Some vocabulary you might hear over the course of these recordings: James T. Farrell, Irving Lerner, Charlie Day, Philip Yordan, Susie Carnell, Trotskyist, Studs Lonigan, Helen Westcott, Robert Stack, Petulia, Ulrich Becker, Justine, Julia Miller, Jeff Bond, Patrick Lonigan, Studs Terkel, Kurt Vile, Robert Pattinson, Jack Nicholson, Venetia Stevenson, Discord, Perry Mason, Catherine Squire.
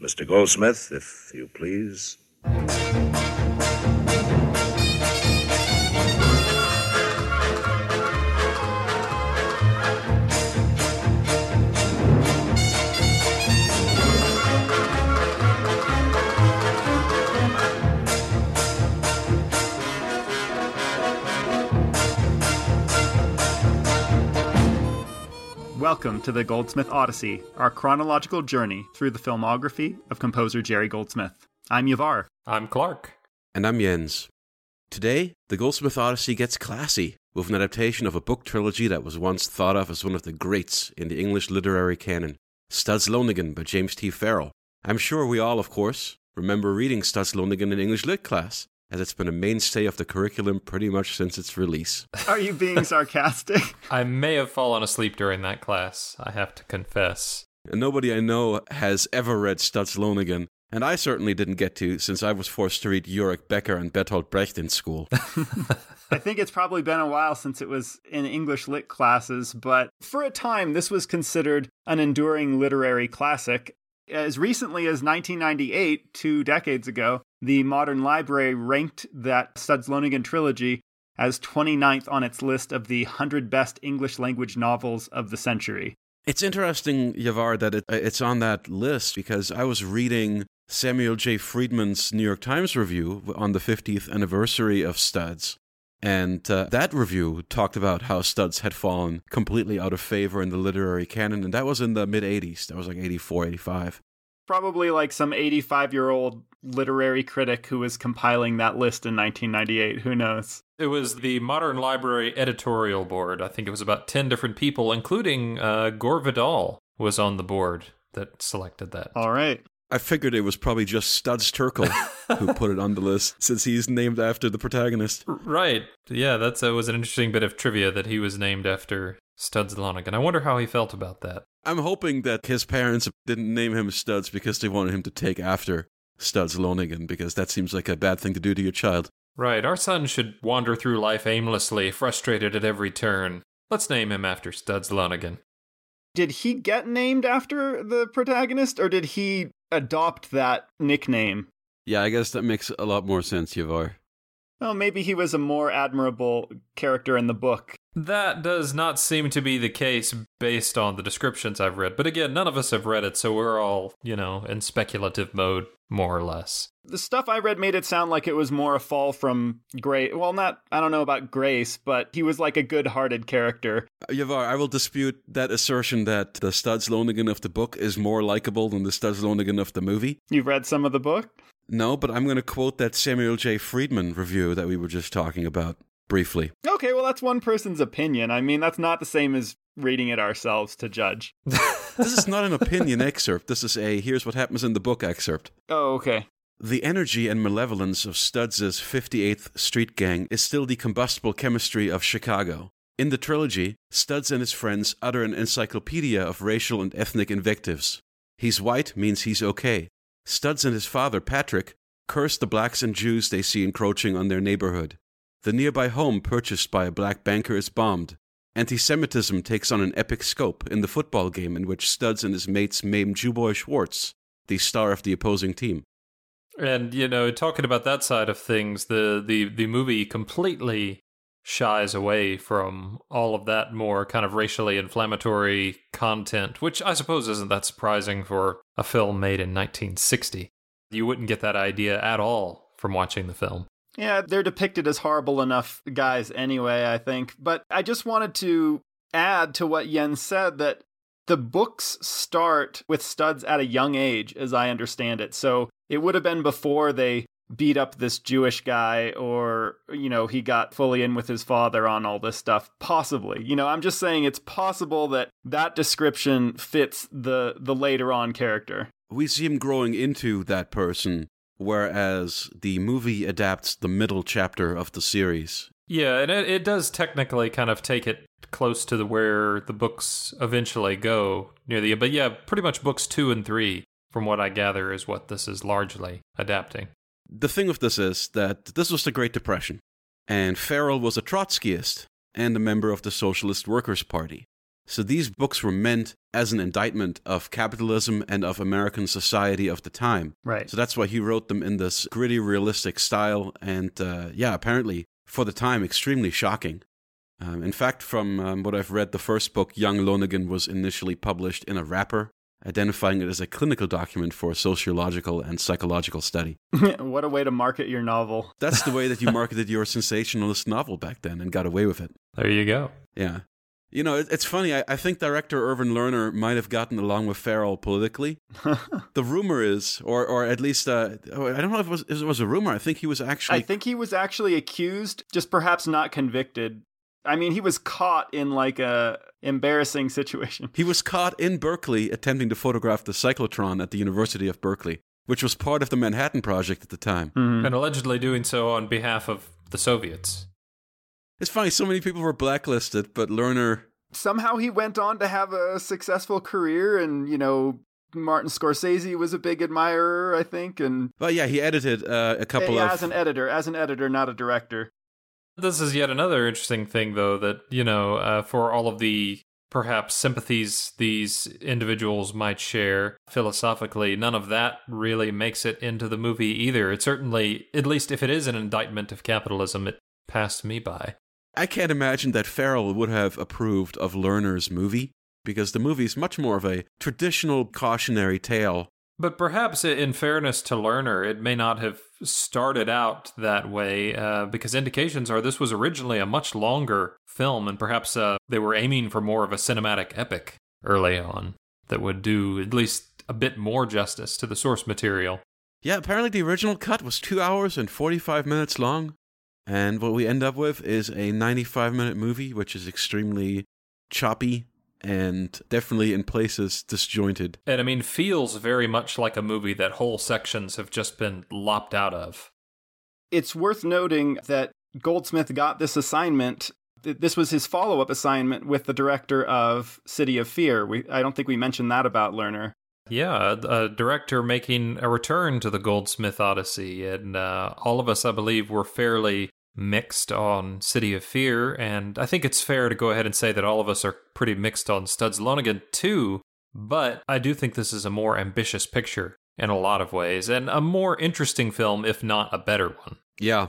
Mr. Goldsmith, if you please. Welcome to the Goldsmith Odyssey, our chronological journey through the filmography of composer Jerry Goldsmith. I'm Yavar. I'm Clark. And I'm Jens. Today, the Goldsmith Odyssey gets classy with an adaptation of a book trilogy that was once thought of as one of the greats in the English literary canon, Studs Lonigan by James T. Farrell. I'm sure we all, of course, remember reading Studs Lonigan in English Lit class, as it's been a mainstay of the curriculum pretty much since its release. Are you being sarcastic? I may have fallen asleep during that class, I have to confess. And nobody I know has ever read Studs Lonigan, and I certainly didn't get to, since I was forced to read Ulrich Becker and Bertolt Brecht in school. I think it's probably been a while since it was in English Lit classes, but for a time this was considered an enduring literary classic. As recently as 1998, 2 decades ago, the Modern Library ranked that Studs Lonigan trilogy as 29th on its list of the 100 best English-language novels of the century. It's interesting, Yavar, that it's on that list because I was reading Samuel J. Friedman's New York Times review on the 50th anniversary of Studs, and that review talked about how Studs had fallen completely out of favor in the literary canon, and that was in the mid-'80s. That was like 84, 85. Probably like some 85-year-old literary critic who was compiling that list in 1998. Who knows? It was the Modern Library editorial board. I think it was about 10 different people, including Gore Vidal was on the board that selected that. All right. I figured it was probably just Studs Terkel who put it on the list, since he's named after the protagonist. Right. Yeah, that was an interesting bit of trivia that he was named after Studs Lonigan. I wonder how he felt about that. I'm hoping that his parents didn't name him Studs because they wanted him to take after Studs Lonigan, because that seems like a bad thing to do to your child. Right, our son should wander through life aimlessly, frustrated at every turn. Let's name him after Studs Lonigan. Did he get named after the protagonist, or did he adopt that nickname? Yeah, I guess that makes a lot more sense, Yavar. Well, maybe he was a more admirable character in the book. That does not seem to be the case based on the descriptions I've read. But again, none of us have read it, so we're all, in speculative mode, more or less. The stuff I read made it sound like it was more a fall from grace. Well, I don't know about grace, but he was like a good-hearted character. Yavar, I will dispute that assertion that the Studs Lonigan of the book is more likable than the Studs Lonigan of the movie. You've read some of the book? No, but I'm going to quote that Samuel J. Friedman review that we were just talking about briefly. Okay, well, that's one person's opinion. I mean, that's not the same as reading it ourselves to judge. This is not an opinion excerpt. This is a here's what happens in the book excerpt. Oh, okay. The energy and malevolence of Studs' 58th Street Gang is still the combustible chemistry of Chicago. In the trilogy, Studs and his friends utter an encyclopedia of racial and ethnic invectives. He's white means he's okay. Studs and his father, Patrick, curse the blacks and Jews they see encroaching on their neighborhood. The nearby home purchased by a black banker is bombed. Anti-Semitism takes on an epic scope in the football game in which Studs and his mates maim Jew boy Schwartz, the star of the opposing team. And, talking about that side of things, the movie completely shies away from all of that more kind of racially inflammatory content, which I suppose isn't that surprising for a film made in 1960. You wouldn't get that idea at all from watching the film. Yeah, they're depicted as horrible enough guys anyway, I think. But I just wanted to add to what Jens said that the books start with Studs at a young age, as I understand it. So it would have been before they beat up this Jewish guy or, he got fully in with his father on all this stuff, possibly. I'm just saying it's possible that description fits the later on character. We see him growing into that person, whereas the movie adapts the middle chapter of the series. Yeah, and it does technically kind of take it close to where the books eventually go. But yeah, pretty much books 2 and 3, from what I gather, is what this is largely adapting. The thing with this is that this was the Great Depression, and Farrell was a Trotskyist and a member of the Socialist Workers' Party. So these books were meant as an indictment of capitalism and of American society of the time. Right. So that's why he wrote them in this gritty, realistic style. And yeah, apparently, for the time, extremely shocking. In fact, from what I've read, the first book, Young Lonigan, was initially published in a wrapper, identifying it as a clinical document for sociological and psychological study. What a way to market your novel. That's the way that you marketed your sensationalist novel back then and got away with it. There you go. Yeah. You know, it's funny. I think director Irving Lerner might have gotten along with Farrell politically. The rumor is, or at least, I don't know if it was a rumor. I think he was actually accused, just perhaps not convicted. I mean, he was caught in like a embarrassing situation. He was caught in Berkeley attempting to photograph the cyclotron at the University of Berkeley, which was part of the Manhattan Project at the time. Mm-hmm. And allegedly doing so on behalf of the Soviets. It's funny, so many people were blacklisted, but Lerner... Somehow he went on to have a successful career, and, you know, Martin Scorsese was a big admirer, I think, and... Well, yeah, he edited a couple of... As an editor, not a director. This is yet another interesting thing, though, that, you know, for all of the, perhaps, sympathies these individuals might share philosophically, none of that really makes it into the movie either. It certainly, at least if it is an indictment of capitalism, it passed me by. I can't imagine that Farrell would have approved of Lerner's movie, because the movie is much more of a traditional cautionary tale. But perhaps, in fairness to Lerner, it may not have started out that way, because indications are this was originally a much longer film, and perhaps they were aiming for more of a cinematic epic early on that would do at least a bit more justice to the source material. Yeah, apparently the original cut was 2 hours and 45 minutes long. And what we end up with is a 95-minute movie, which is extremely choppy and definitely in places disjointed. And I mean, feels very much like a movie that whole sections have just been lopped out of. It's worth noting that Goldsmith got this assignment. This was his follow-up assignment with the director of City of Fear. I don't think we mentioned that about Lerner. Yeah, a director making a return to the Goldsmith Odyssey, and all of us, I believe, were fairly mixed on City of Fear, and I think it's fair to go ahead and say that all of us are pretty mixed on Studs Lonigan too, but I do think this is a more ambitious picture in a lot of ways, and a more interesting film, if not a better one. Yeah.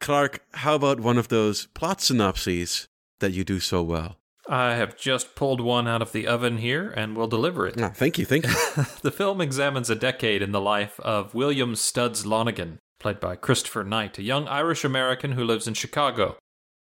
Clark, how about one of those plot synopses that you do so well? I have just pulled one out of the oven here, and will deliver it. Oh, thank you. The film examines a decade in the life of William Studs Lonigan, played by Christopher Knight, a young Irish-American who lives in Chicago.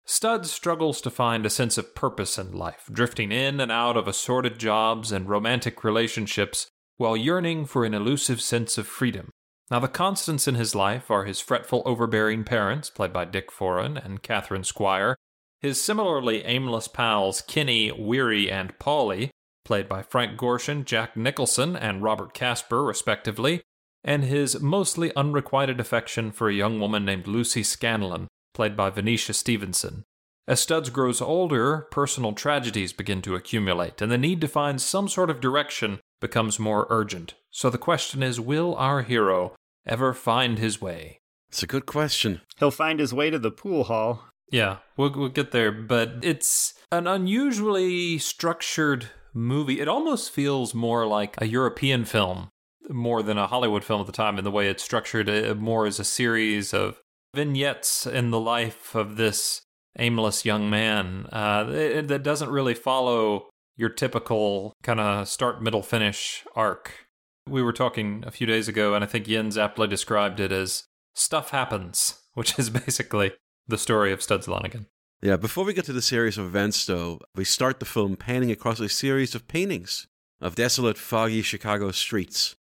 Studs struggles to find a sense of purpose in life, drifting in and out of assorted jobs and romantic relationships while yearning for an elusive sense of freedom. Now, the constants in his life are his fretful, overbearing parents, played by Dick Foran and Catherine Squire, his similarly aimless pals Kenny, Weary, and Polly, played by Frank Gorshin, Jack Nicholson, and Robert Casper, respectively, and his mostly unrequited affection for a young woman named Lucy Scanlon, played by Venetia Stevenson. As Studs grows older, personal tragedies begin to accumulate, and the need to find some sort of direction becomes more urgent. So the question is, will our hero ever find his way? It's a good question. He'll find his way to the pool hall. Yeah, we'll get there, but it's an unusually structured movie. It almost feels more like a European film, more than a Hollywood film at the time, in the way it's structured, it more as a series of vignettes in the life of this aimless young man. That doesn't really follow your typical kind of start, middle, finish arc. We were talking a few days ago, and I think Jens aptly described it as stuff happens, which is basically... the story of Studs Lonigan. Yeah, before we get to the series of events, though, we start the film panning across a series of paintings of desolate, foggy Chicago streets.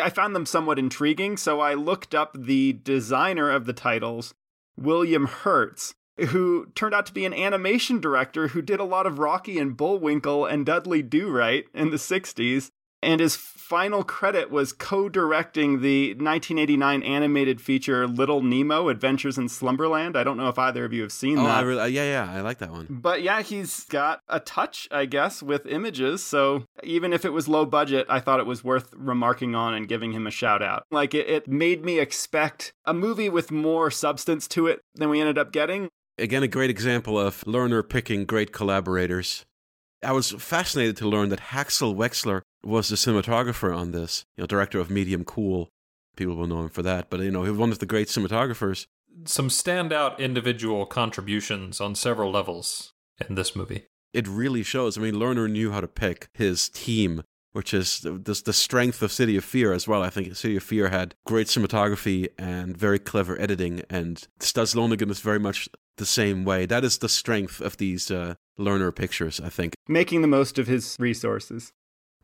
I found them somewhat intriguing, so I looked up the designer of the titles, William Hertz, who turned out to be an animation director who did a lot of Rocky and Bullwinkle and Dudley Do-Right in the 60s, and his final credit was co-directing the 1989 animated feature Little Nemo, Adventures in Slumberland. I don't know if either of you have seen that. I like that one. But yeah, he's got a touch, I guess, with images. So even if it was low budget, I thought it was worth remarking on and giving him a shout out. Like it made me expect a movie with more substance to it than we ended up getting. Again, a great example of Lerner picking great collaborators. I was fascinated to learn that Haskell Wexler was the cinematographer on this, director of Medium Cool. People will know him for that, but, he was one of the great cinematographers. Some standout individual contributions on several levels in this movie. It really shows. Lerner knew how to pick his team, which is the strength of City of Fear as well. I think City of Fear had great cinematography and very clever editing, and Studs Lonigan is very much the same way. That is the strength of these Lerner pictures, I think. Making the most of his resources.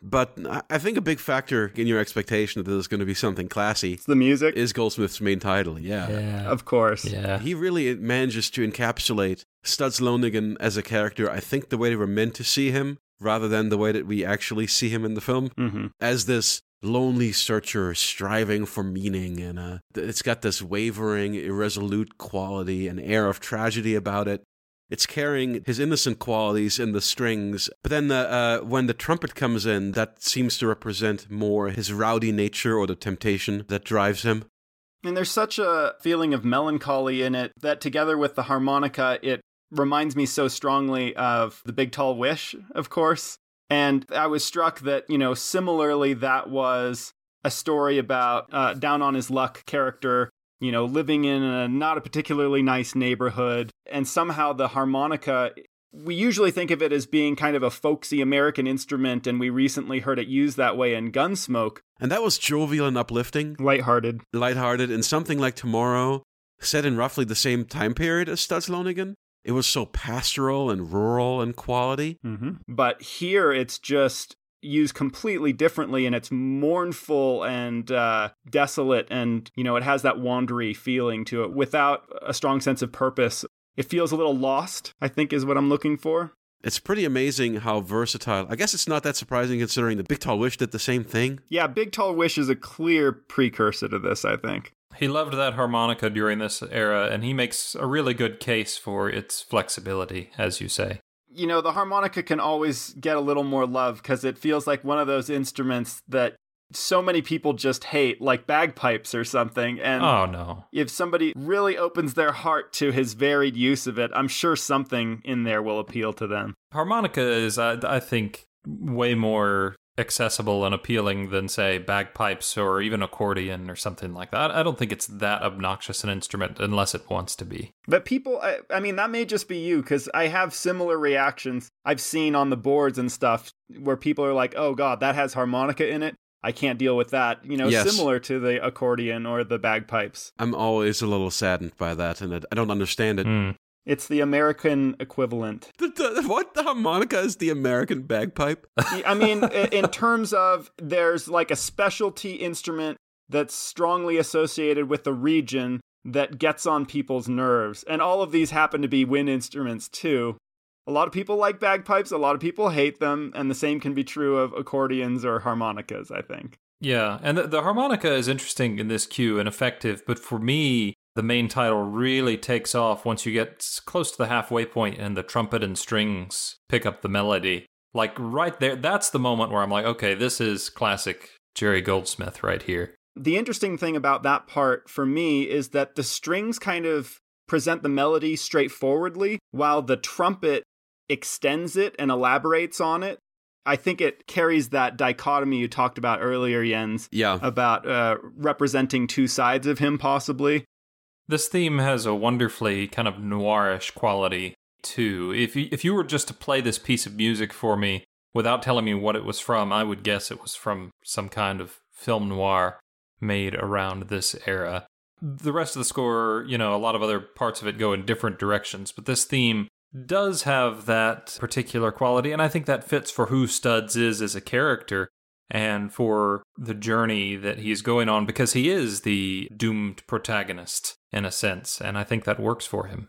But I think a big factor in your expectation that there's going to be something classy... It's the music. ...is Goldsmith's main title, yeah. Of course. Yeah. He really manages to encapsulate Studs Lonigan as a character, I think, the way they were meant to see him, rather than the way that we actually see him in the film, as this lonely searcher striving for meaning. And it's got this wavering, irresolute quality, an air of tragedy about it. It's carrying his innocent qualities in the strings. But then when the trumpet comes in, that seems to represent more his rowdy nature or the temptation that drives him. And there's such a feeling of melancholy in it that together with the harmonica, it reminds me so strongly of The Big Tall Wish, of course. And I was struck that, similarly, that was a story about down on his luck character, living in not a particularly nice neighborhood. And somehow the harmonica, we usually think of it as being kind of a folksy American instrument, and we recently heard it used that way in Gunsmoke. And that was jovial and uplifting. Lighthearted. Lighthearted, and Something Like Tomorrow, set in roughly the same time period as Studs Lonigan. It was so pastoral and rural in quality. But here it's just used completely differently, and it's mournful and desolate, and, it has that wandery feeling to it without a strong sense of purpose. It feels a little lost, I think, is what I'm looking for. It's pretty amazing how versatile. I guess it's not that surprising considering The Big Tall Wish did the same thing. Yeah, Big Tall Wish is a clear precursor to this, I think. He loved that harmonica during this era, and he makes a really good case for its flexibility, as you say. The harmonica can always get a little more love because it feels like one of those instruments that so many people just hate, like bagpipes or something. And oh, no. If somebody really opens their heart to his varied use of it, I'm sure something in there will appeal to them. Harmonica is, I think, way more accessible and appealing than, say, bagpipes or even accordion or something like that. I don't think it's that obnoxious an instrument unless it wants to be. But people, that may just be you, because I have similar reactions I've seen on the boards and stuff where people are like, oh God, that has harmonica in it. I can't deal with that. Yes. Similar to the accordion or the bagpipes. I'm always a little saddened by that, and I don't understand it. It's the American equivalent. What? The harmonica is the American bagpipe? In terms of there's like a specialty instrument that's strongly associated with the region that gets on people's nerves. And all of these happen to be wind instruments too. A lot of people like bagpipes, a lot of people hate them, and the same can be true of accordions or harmonicas, I think. Yeah, and the harmonica is interesting in this cue and effective, but for me, the main title really takes off once you get close to the halfway point and the trumpet and strings pick up the melody. Like right there, that's the moment where I'm like, okay, this is classic Jerry Goldsmith right here. The interesting thing about that part for me is that the strings kind of present the melody straightforwardly, while the trumpet extends it and elaborates on it. I think it carries that dichotomy you talked about earlier, Jens, about representing two sides of him, possibly. This theme has a wonderfully kind of noirish quality, too. If you were just to play this piece of music for me without telling me what it was from, I would guess it was from some kind of film noir made around this era. The rest of the score, a lot of other parts of it go in different directions, but this theme does have that particular quality, and I think that fits for who Studs is as a character and for the journey that he's going on, because he is the doomed protagonist in a sense, and I think that works for him.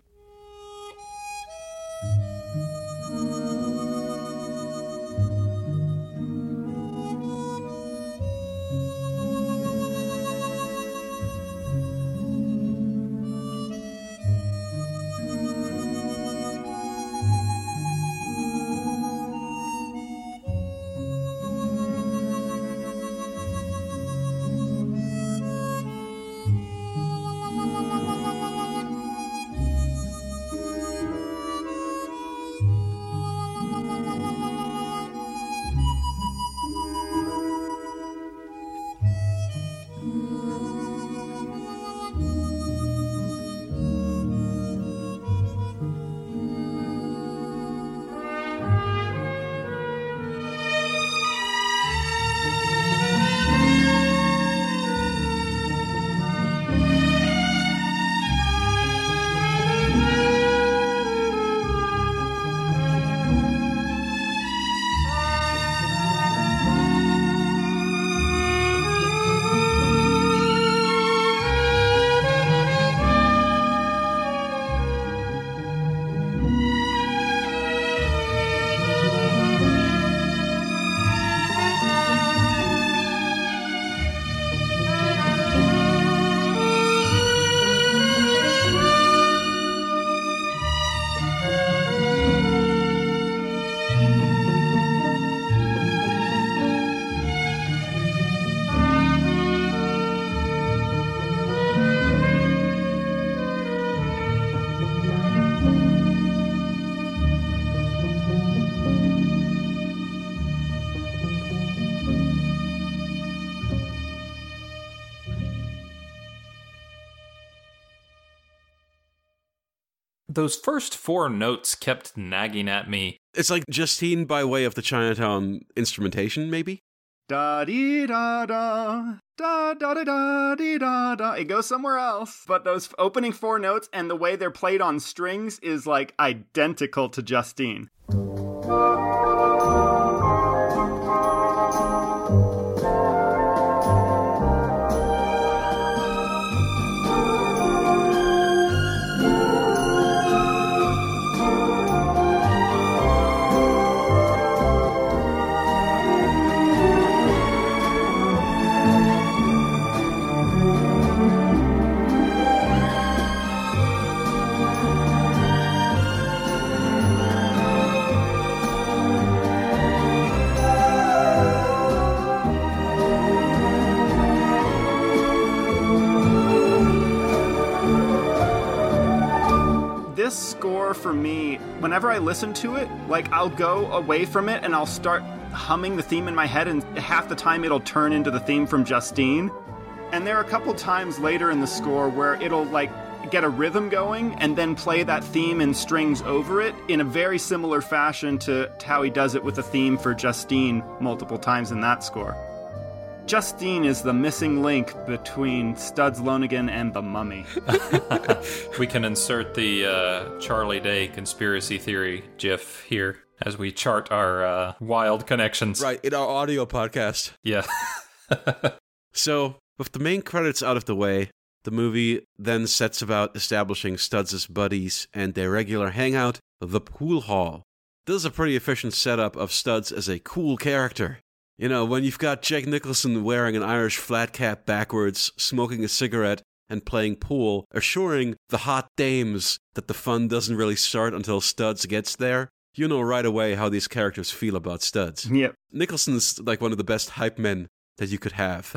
Those first four notes kept nagging at me. It's like Justine by way of the Chinatown instrumentation, maybe? Da-dee-da-da, da-da-da-dee-da-da. It goes somewhere else. But those opening four notes and the way they're played on strings is, like, identical to Justine. This score for me, whenever I listen to it, like, I'll go away from it and I'll start humming the theme in my head, and half the time it'll turn into the theme from Justine. And there are a couple times later in the score where it'll, like, get a rhythm going and then play that theme and strings over it in a very similar fashion to how he does it with the theme for Justine multiple times in that score. Justine is the missing link between Studs Lonigan and The Mummy. We can insert the Charlie Day conspiracy theory gif here as we chart our wild connections. Right, in our audio podcast. Yeah. So, with the main credits out of the way, the movie then sets about establishing Studs' buddies and their regular hangout, the pool hall. This is a pretty efficient setup of Studs as a cool character. You know, when you've got Jack Nicholson wearing an Irish flat cap backwards, smoking a cigarette, and playing pool, assuring the hot dames that the fun doesn't really start until Studs gets there, you know right away how these characters feel about Studs. Yep. Nicholson's like one of the best hype men that you could have.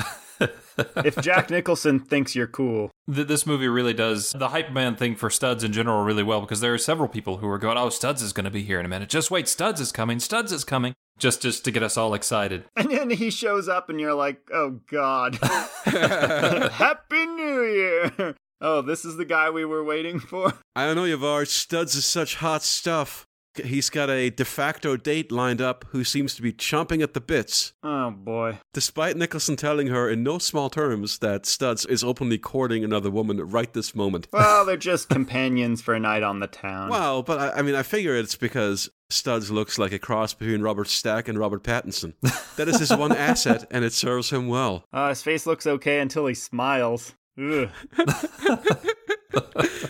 If Jack Nicholson thinks you're cool. This movie really does the hype man thing for Studs in general really well, because there are several people who are going, oh, Studs is going to be here in a minute. Just wait, Studs is coming. Studs is coming. Just to get us all excited. And then he shows up and you're like, oh, God. Happy New Year. Oh, this is the guy we were waiting for. I don't know, Yavar. Studs is such hot stuff. He's got a de facto date lined up who seems to be chomping at the bits. Oh, boy. Despite Nicholson telling her in no small terms that Studs is openly courting another woman right this moment. Well, they're just companions for a night on the town. Well, but I mean, I figure it's because Studs looks like a cross between Robert Stack and Robert Pattinson. That is his one asset, and it serves him well. His face looks okay until he smiles. Ugh.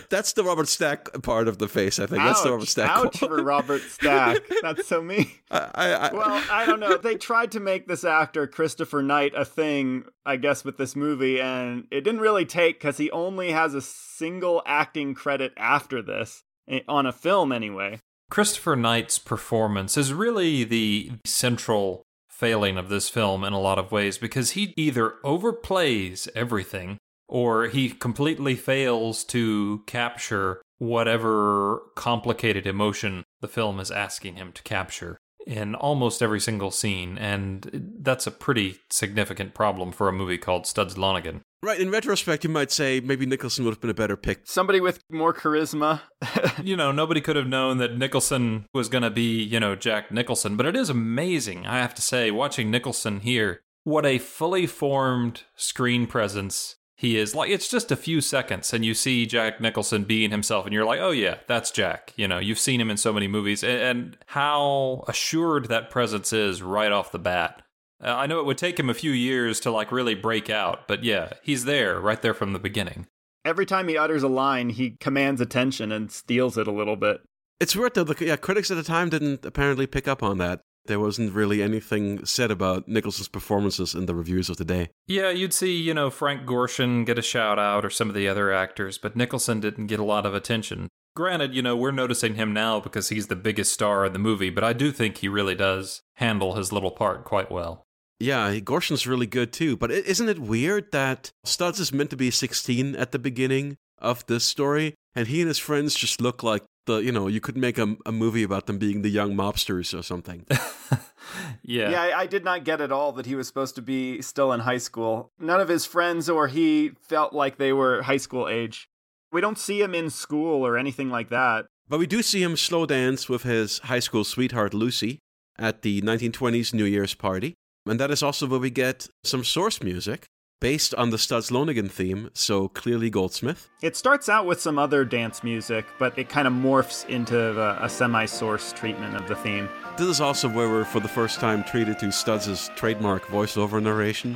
That's the Robert Stack part of the face, I think. Ouch, that's the Robert Stack. Ouch for Robert Stack. That's so mean. Well, I don't know. They tried to make this actor, Christopher Knight, a thing, I guess, with this movie, and it didn't really take because he only has a single acting credit after this, on a film anyway. Christopher Knight's performance is really the central failing of this film in a lot of ways, because he either overplays everything, or he completely fails to capture whatever complicated emotion the film is asking him to capture in almost every single scene, and that's a pretty significant problem for a movie called Studs Lonigan. Right, in retrospect, you might say maybe Nicholson would have been a better pick. Somebody with more charisma. You know, nobody could have known that Nicholson was going to be, you know, Jack Nicholson, but it is amazing, I have to say, watching Nicholson here, what a fully formed screen presence he is. Like, it's just a few seconds and you see Jack Nicholson being himself and you're like, oh yeah, that's Jack. You know, you've seen him in so many movies, and how assured that presence is right off the bat. I know it would take him a few years to like really break out, but yeah, he's there right there from the beginning. Every time he utters a line, he commands attention and steals it a little bit. It's weird though, critics at the time didn't apparently pick up on that. There wasn't really anything said about Nicholson's performances in the reviews of the day. Yeah, you'd see, you know, Frank Gorshin get a shout-out or some of the other actors, but Nicholson didn't get a lot of attention. Granted, you know, we're noticing him now because he's the biggest star in the movie, but I do think he really does handle his little part quite well. Yeah, Gorshin's really good too, but isn't it weird that Studs is meant to be 16 at the beginning of this story, and he and his friends just look like you could make a movie about them being the young mobsters or something. Yeah. Yeah, I did not get at all that he was supposed to be still in high school. None of his friends or he felt like they were high school age. We don't see him in school or anything like that. But we do see him slow dance with his high school sweetheart, Lucy, at the 1920s New Year's party. And that is also where we get some source music based on the Studs Lonigan theme, so clearly Goldsmith. It starts out with some other dance music, but it kind of morphs into a semi-source treatment of the theme. This is also where we're, for the first time, treated to Studs' trademark voiceover narration.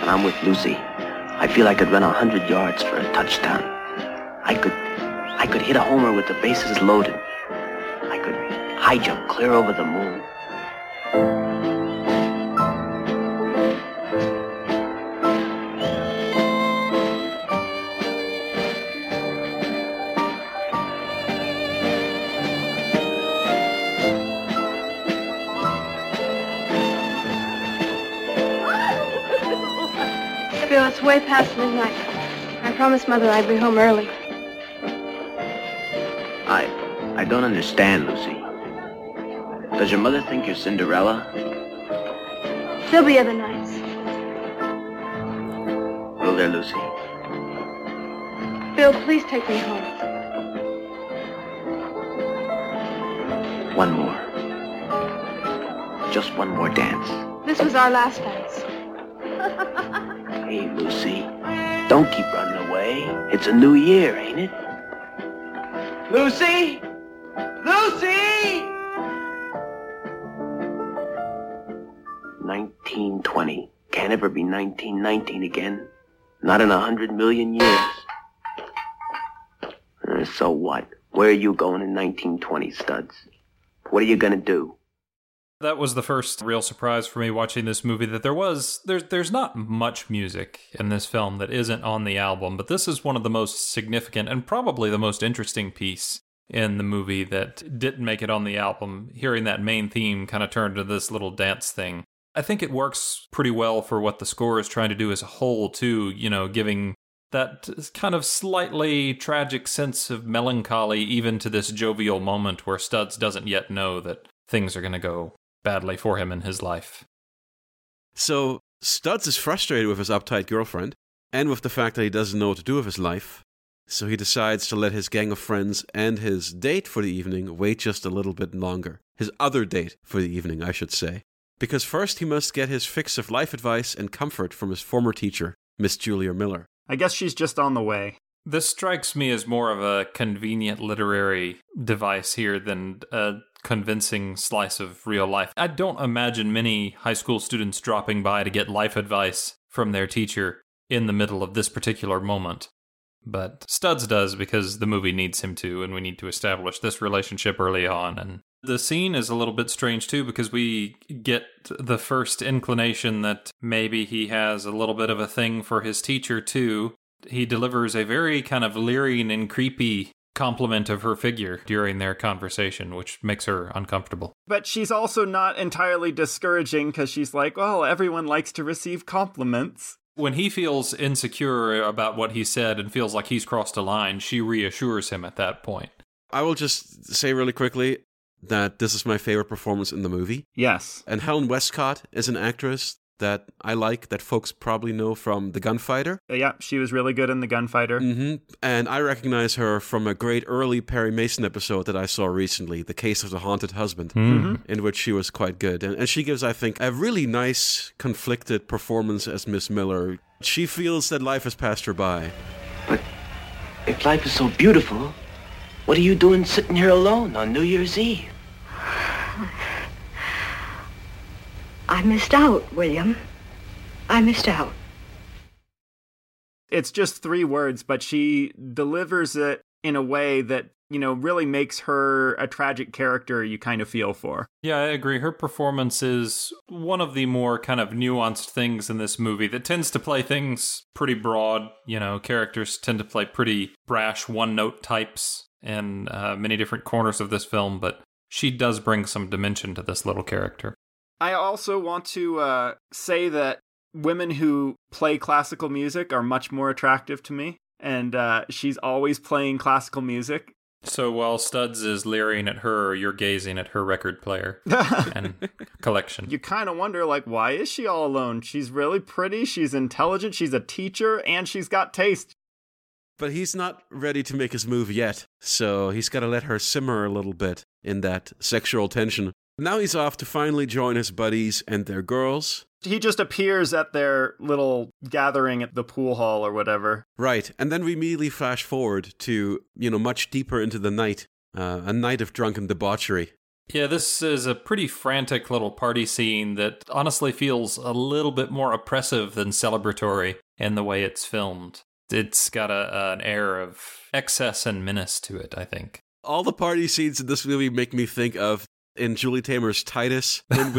When I'm with Lucy, I feel I could run 100 yards for a touchdown. I could hit a homer with the bases loaded. I could high jump clear over the moon. Bill, it's way past midnight. I promised Mother I'd be home early. I don't understand, Lucy. Does your mother think you're Cinderella? There'll be other nights. Will there, Lucy? Bill, please take me home. One more. Just one more dance. This was our last dance. Hey, Lucy, don't keep running away. It's a new year, ain't it? Lucy? Lucy! 1920. Can't ever be 1919 again. Not in 100 million years. So what? Where are you going in 1920, Studs? What are you gonna do? That was the first real surprise for me watching this movie, that there's not much music in this film that isn't on the album, but this is one of the most significant and probably the most interesting piece in the movie that didn't make it on the album. Hearing that main theme kind of turned to this little dance thing. I think it works pretty well for what the score is trying to do as a whole too, you know, giving that kind of slightly tragic sense of melancholy even to this jovial moment where Studs doesn't yet know that things are going to go badly for him in his life. So Studs is frustrated with his uptight girlfriend and with the fact that he doesn't know what to do with his life. So he decides to let his gang of friends and his date for the evening wait just a little bit longer. His other date for the evening, I should say. Because first he must get his fix of life advice and comfort from his former teacher, Miss Julia Miller. I guess she's just on the way. This strikes me as more of a convenient literary device here than a convincing slice of real life. I don't imagine many high school students dropping by to get life advice from their teacher in the middle of this particular moment. But Studs does, because the movie needs him to, and we need to establish this relationship early on. And the scene is a little bit strange too, because we get the first inclination that maybe he has a little bit of a thing for his teacher too. He delivers a very kind of leering and creepy compliment of her figure during their conversation, which makes her uncomfortable. But she's also not entirely discouraging, because she's like, well, everyone likes to receive compliments. When he feels insecure about what he said and feels like he's crossed a line, she reassures him at that point. I will just say really quickly that this is my favorite performance in the movie. Yes. And Helen Westcott is an actress that I like, that folks probably know from The Gunfighter. Yeah, she was really good in The Gunfighter. Mm-hmm. And I recognize her from a great early Perry Mason episode that I saw recently, The Case of the Haunted Husband, in which she was quite good. And she gives, I think, a really nice, conflicted performance as Miss Miller. She feels that life has passed her by. But if life is so beautiful, what are you doing sitting here alone on New Year's Eve? I missed out, William. I missed out. It's just three words, but she delivers it in a way that, you know, really makes her a tragic character you kind of feel for. Yeah, I agree. Her performance is one of the more kind of nuanced things in this movie that tends to play things pretty broad. You know, characters tend to play pretty brash one-note types in many different corners of this film, but she does bring some dimension to this little character. I also want to say that women who play classical music are much more attractive to me, and she's always playing classical music. So while Studs is leering at her, you're gazing at her record player and collection. You kind of wonder, like, why is she all alone? She's really pretty, she's intelligent, she's a teacher, and she's got taste. But he's not ready to make his move yet, so he's got to let her simmer a little bit in that sexual tension. Now he's off to finally join his buddies and their girls. He just appears at their little gathering at the pool hall or whatever. Right, and then we immediately flash forward to, much deeper into the night, a night of drunken debauchery. Yeah, this is a pretty frantic little party scene that honestly feels a little bit more oppressive than celebratory in the way it's filmed. It's got an air of excess and menace to it, I think. All the party scenes in this movie make me think of in Julie Taymor's Titus, when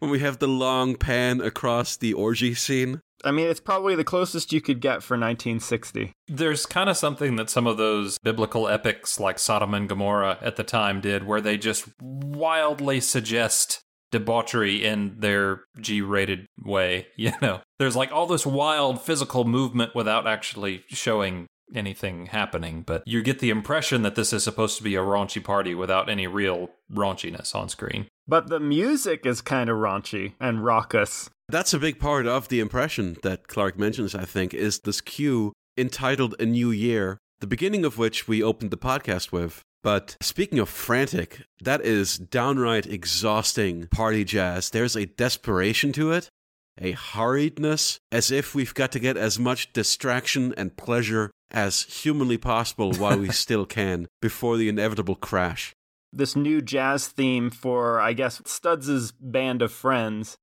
we have the long pan across the orgy scene. I mean, it's probably the closest you could get for 1960. There's kind of something that some of those biblical epics like Sodom and Gomorrah at the time did, where they just wildly suggest debauchery in their G-rated way, There's like all this wild physical movement without actually showing anything happening, but you get the impression that this is supposed to be a raunchy party without any real raunchiness on screen. But the music is kind of raunchy and raucous. That's a big part of the impression that Clark mentions, I think, is this cue entitled A New Year, the beginning of which we opened the podcast with. But speaking of frantic, that is downright exhausting party jazz. There's a desperation to it, a hurriedness, as if we've got to get as much distraction and pleasure as humanly possible while we still can before the inevitable crash. This new jazz theme for, I guess, Studs' band of friends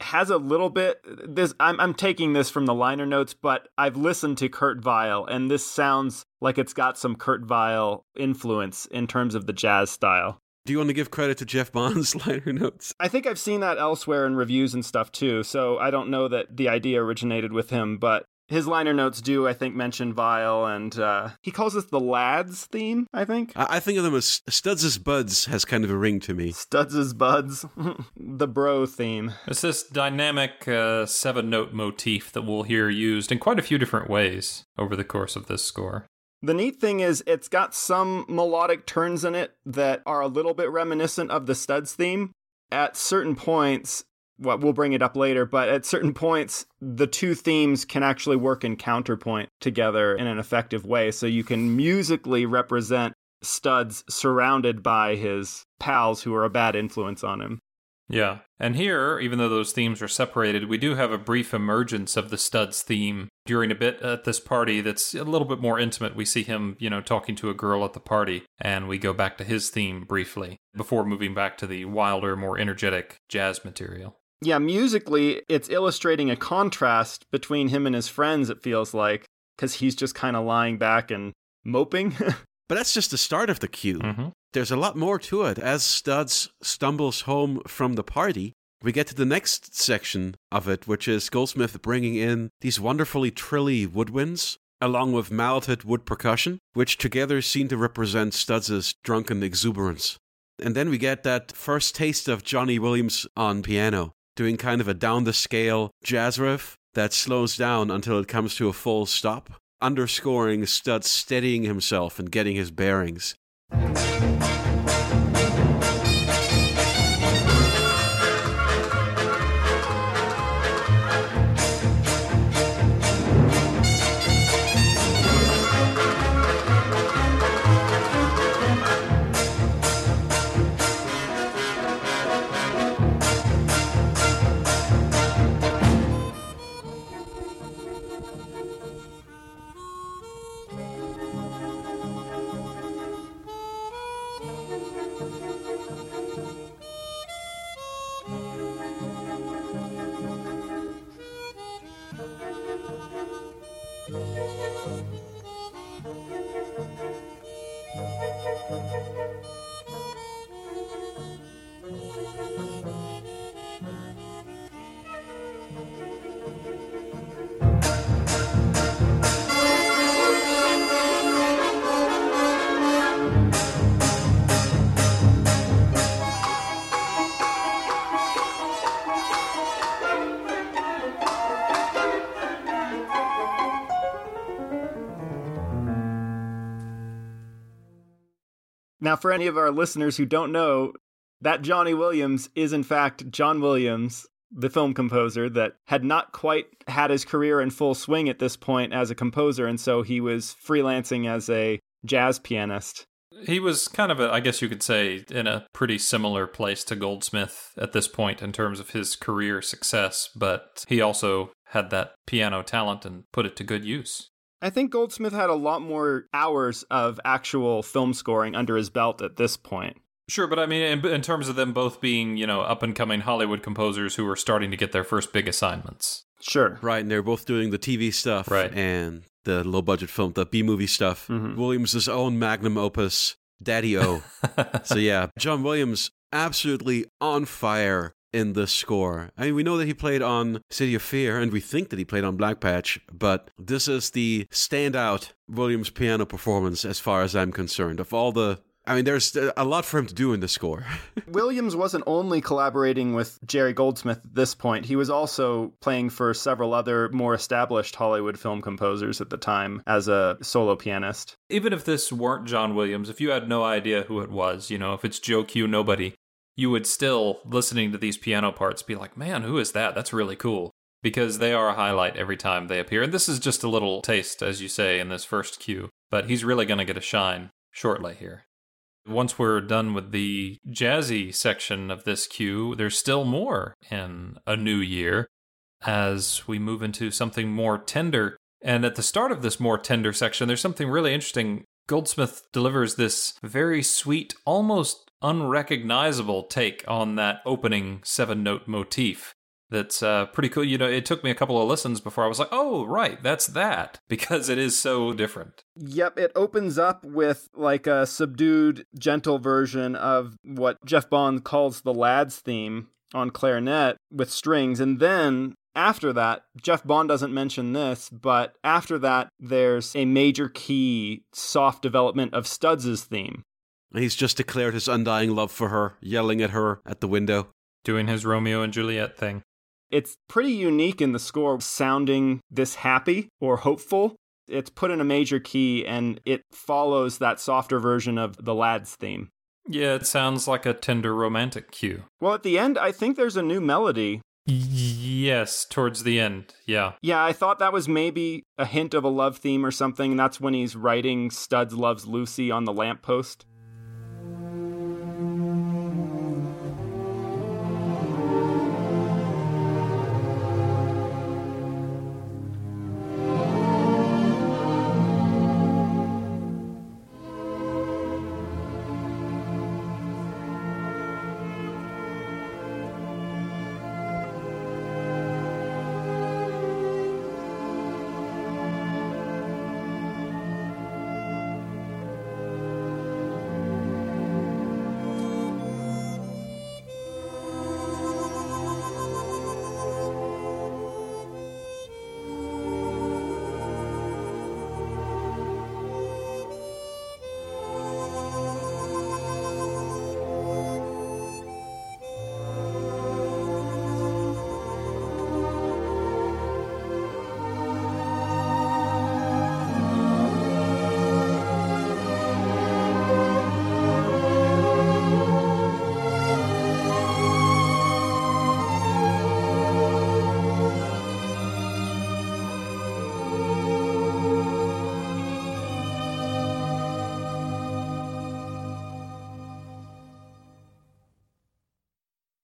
has a little bit, this I'm taking this from the liner notes, but I've listened to Kurt Vile, and this sounds like it's got some Kurt Vile influence in terms of the jazz style. Do you want to give credit to Jeff Bond's liner notes? I think I've seen that elsewhere in reviews and stuff too, so I don't know that the idea originated with him, but his liner notes do, I think, mention Vile, and he calls this the Lads theme, I think. I think of them as Studs' Buds has kind of a ring to me. Studs' Buds, the bro theme. It's this dynamic seven-note motif that we'll hear used in quite a few different ways over the course of this score. The neat thing is it's got some melodic turns in it that are a little bit reminiscent of the Studs theme. At certain points... Well, we'll bring it up later, but at certain points, the two themes can actually work in counterpoint together in an effective way. So you can musically represent Studs surrounded by his pals who are a bad influence on him. Yeah. And here, even though those themes are separated, we do have a brief emergence of the Studs theme during a bit at this party that's a little bit more intimate. We see him, talking to a girl at the party, and we go back to his theme briefly before moving back to the wilder, more energetic jazz material. Yeah, musically, it's illustrating a contrast between him and his friends, it feels like, because he's just kind of lying back and moping. But that's just the start of the cue. Mm-hmm. There's a lot more to it. As Studs stumbles home from the party, we get to the next section of it, which is Goldsmith bringing in these wonderfully trilly woodwinds, along with malleted wood percussion, which together seem to represent Studs' drunken exuberance. And then we get that first taste of Johnny Williams on piano, doing kind of a down-the-scale jazz riff that slows down until it comes to a full stop, underscoring Studs steadying himself and getting his bearings. Now, for any of our listeners who don't know, that Johnny Williams is, in fact, John Williams, the film composer that had not quite had his career in full swing at this point as a composer, and so he was freelancing as a jazz pianist. He was kind of, I guess you could say, in a pretty similar place to Goldsmith at this point in terms of his career success, but he also had that piano talent and put it to good use. I think Goldsmith had a lot more hours of actual film scoring under his belt at this point. Sure, but I mean, in terms of them both being, you know, up-and-coming Hollywood composers who were starting to get their first big assignments. Sure. Right, and they were both doing the TV stuff and the low-budget film, the B-movie stuff. Mm-hmm. Williams' own magnum opus, Daddy O. So yeah, John Williams absolutely on fire in the score. I mean, we know that he played on City of Fear, and we think that he played on Black Patch, but this is the standout Williams piano performance as far as I'm concerned. Of all the... I mean, there's a lot for him to do in the score. Williams wasn't only collaborating with Jerry Goldsmith at this point. He was also playing for several other more established Hollywood film composers at the time as a solo pianist. Even if this weren't John Williams, if you had no idea who it was, you know, if it's Joe Q Nobody, you would still, listening to these piano parts, be like, man, who is that? That's really cool. Because they are a highlight every time they appear. And this is just a little taste, as you say, in this first cue. But he's really going to get a shine shortly here. Once we're done with the jazzy section of this cue, there's still more in A New Year as we move into something more tender. And at the start of this more tender section, there's something really interesting. Goldsmith delivers this very sweet, almost unrecognizable take on that opening seven-note motif. That's pretty cool. You know, it took me a couple of listens before I was like, oh, right, that's that, because it is so different. Yep, it opens up with like a subdued, gentle version of what Jeff Bond calls the Lads theme on clarinet with strings. And then after that, Jeff Bond doesn't mention this, but after that, there's a major key soft development of Studs' theme. He's just declared his undying love for her, yelling at her at the window. Doing his Romeo and Juliet thing. It's pretty unique in the score, sounding this happy or hopeful. It's put in a major key, and it follows that softer version of the Lads theme. Yeah, it sounds like a tender romantic cue. Well, at the end, I think there's a new melody. Yes, towards the end, yeah. Yeah, I thought that was maybe a hint of a love theme or something, and that's when he's writing Studs Loves Lucy on the lamppost.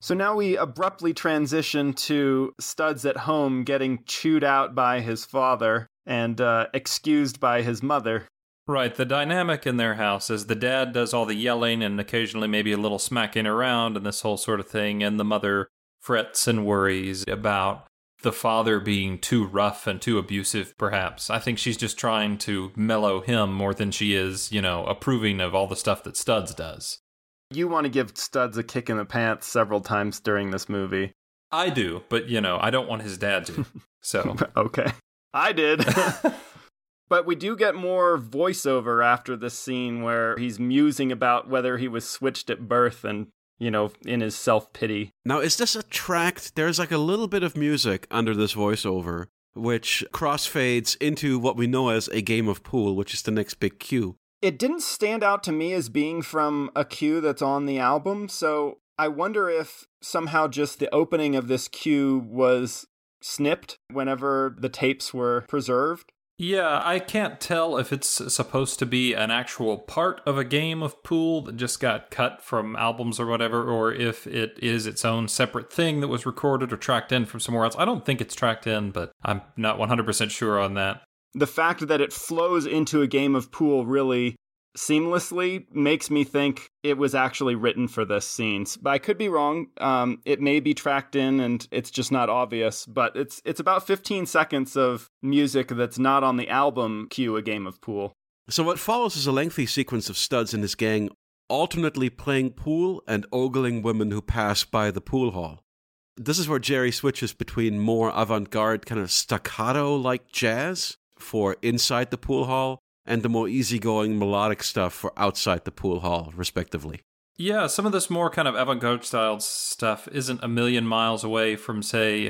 So now we abruptly transition to Studs at home getting chewed out by his father and excused by his mother. Right, the dynamic in their house is the dad does all the yelling and occasionally maybe a little smacking around and this whole sort of thing, and the mother frets and worries about the father being too rough and too abusive, perhaps. I think she's just trying to mellow him more than she is, you know, approving of all the stuff that Studs does. You want to give Studs a kick in the pants several times during this movie. I do, but, you know, I don't want his dad to, so... Okay. I did. But we do get more voiceover after this scene where he's musing about whether he was switched at birth and, you know, in his self-pity. Now, is this a tract? There's like a little bit of music under this voiceover, which crossfades into what we know as a game of pool, which is the next big cue. It didn't stand out to me as being from a cue that's on the album, so I wonder if somehow just the opening of this cue was snipped whenever the tapes were preserved. Yeah, I can't tell if it's supposed to be an actual part of a game of pool that just got cut from albums or whatever, or if it is its own separate thing that was recorded or tracked in from somewhere else. I don't think it's tracked in, but I'm not 100% sure on that. The fact that it flows into a game of pool really seamlessly makes me think it was actually written for this scene. But I could be wrong. It may be tracked in and it's just not obvious, but it's about 15 seconds of music that's not on the album cue a game of pool. So what follows is a lengthy sequence of Studs and his gang alternately playing pool and ogling women who pass by the pool hall. This is where Jerry switches between more avant-garde kind of staccato-like jazz for inside the pool hall and the more easygoing melodic stuff for outside the pool hall, respectively. Yeah, some of this more kind of avant-garde style stuff isn't a million miles away from, say,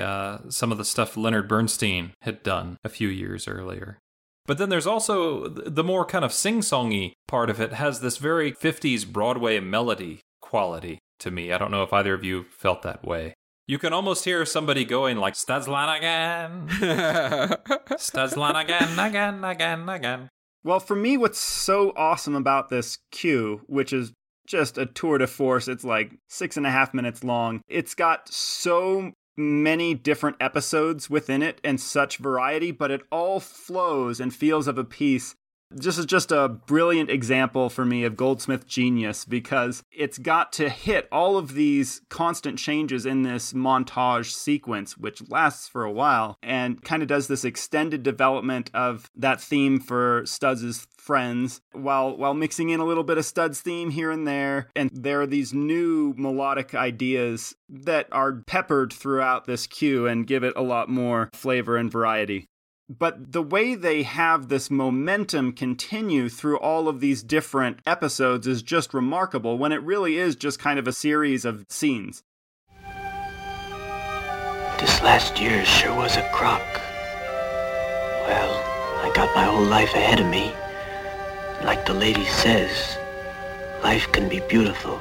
some of the stuff Leonard Bernstein had done a few years earlier. But then there's also the more kind of sing-songy part of it has this very 50s Broadway melody quality to me. I don't know if either of you felt that way. You can almost hear somebody going like, Studs Lonigan, Studs Lonigan, again, again, again. Well, for me, what's so awesome about this cue, which is just a tour de force, it's like 6.5 minutes long, it's got so many different episodes within it and such variety, but it all flows and feels of a piece. This is just a brilliant example for me of Goldsmith genius, because it's got to hit all of these constant changes in this montage sequence, which lasts for a while, and kind of does this extended development of that theme for Studs' friends while mixing in a little bit of Studs' theme here and there. And there are these new melodic ideas that are peppered throughout this cue and give it a lot more flavor and variety. But the way they have this momentum continue through all of these different episodes is just remarkable, when it really is just kind of a series of scenes. This last year sure was a crock. Well, I got my whole life ahead of me. Like the lady says, life can be beautiful.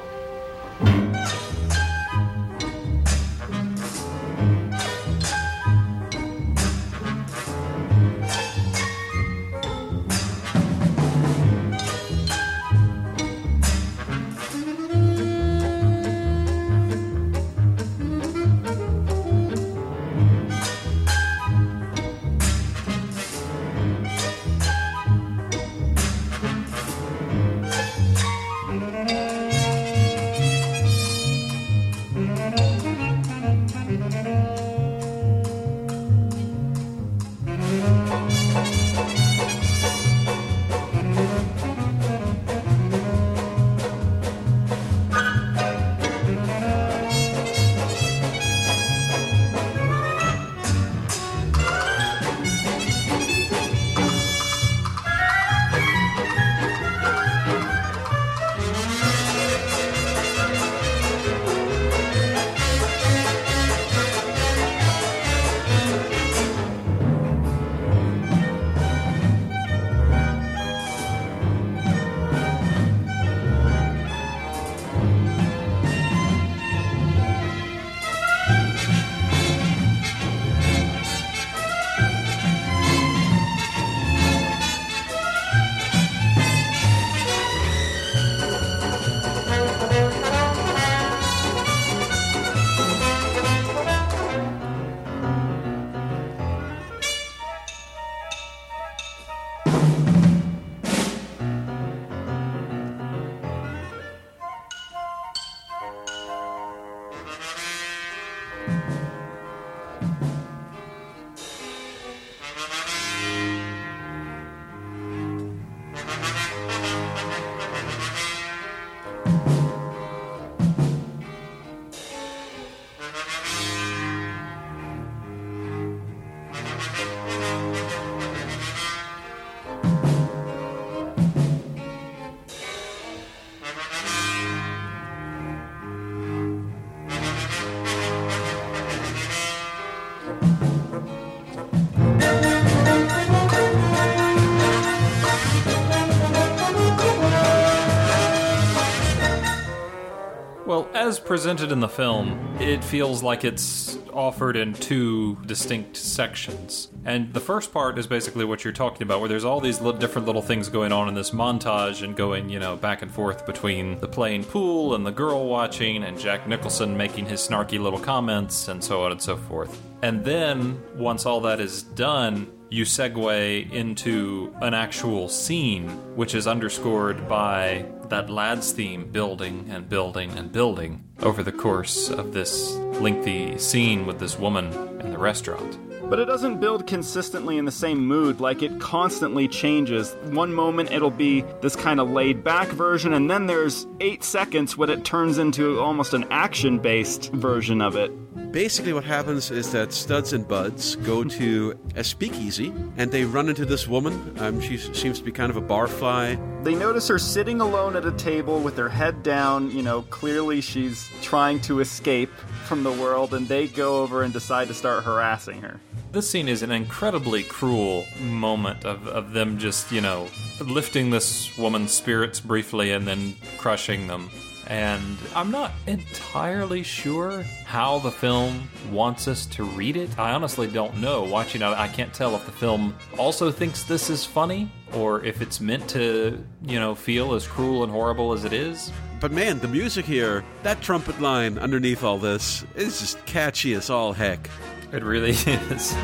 as presented in the film, it feels like it's offered in two distinct sections. And the first part is basically what you're talking about, where there's all these different little things going on in this montage and going, you know, back and forth between the playing pool and the girl watching and Jack Nicholson making his snarky little comments and so on and so forth. And then, once all that is done, you segue into an actual scene, which is underscored by that lads theme building and building and building over the course of this lengthy scene with this woman in the restaurant. But it doesn't build consistently in the same mood, like it constantly changes. One moment it'll be this kind of laid-back version, and then there's 8 seconds when it turns into almost an action-based version of it. Basically what happens is that Studs and Buds go to a speakeasy, and they run into this woman. She seems to be kind of a barfly. They notice her sitting alone at a table with her head down. You know, clearly she's trying to escape from the world, and they go over and decide to start harassing her. This scene is an incredibly cruel moment of them just, you know, lifting this woman's spirits briefly and then crushing them. And I'm not entirely sure how the film wants us to read it. I honestly don't know. Watching it, I can't tell if the film also thinks this is funny or if it's meant to, you know, feel as cruel and horrible as it is. But man, the music here, that trumpet line underneath all this, is just catchy as all heck. It really is.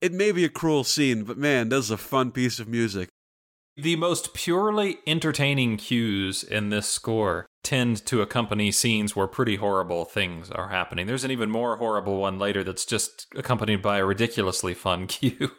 It may be a cruel scene, but man, this is a fun piece of music. The most purely entertaining cues in this score tend to accompany scenes where pretty horrible things are happening. There's an even more horrible one later that's just accompanied by a ridiculously fun cue.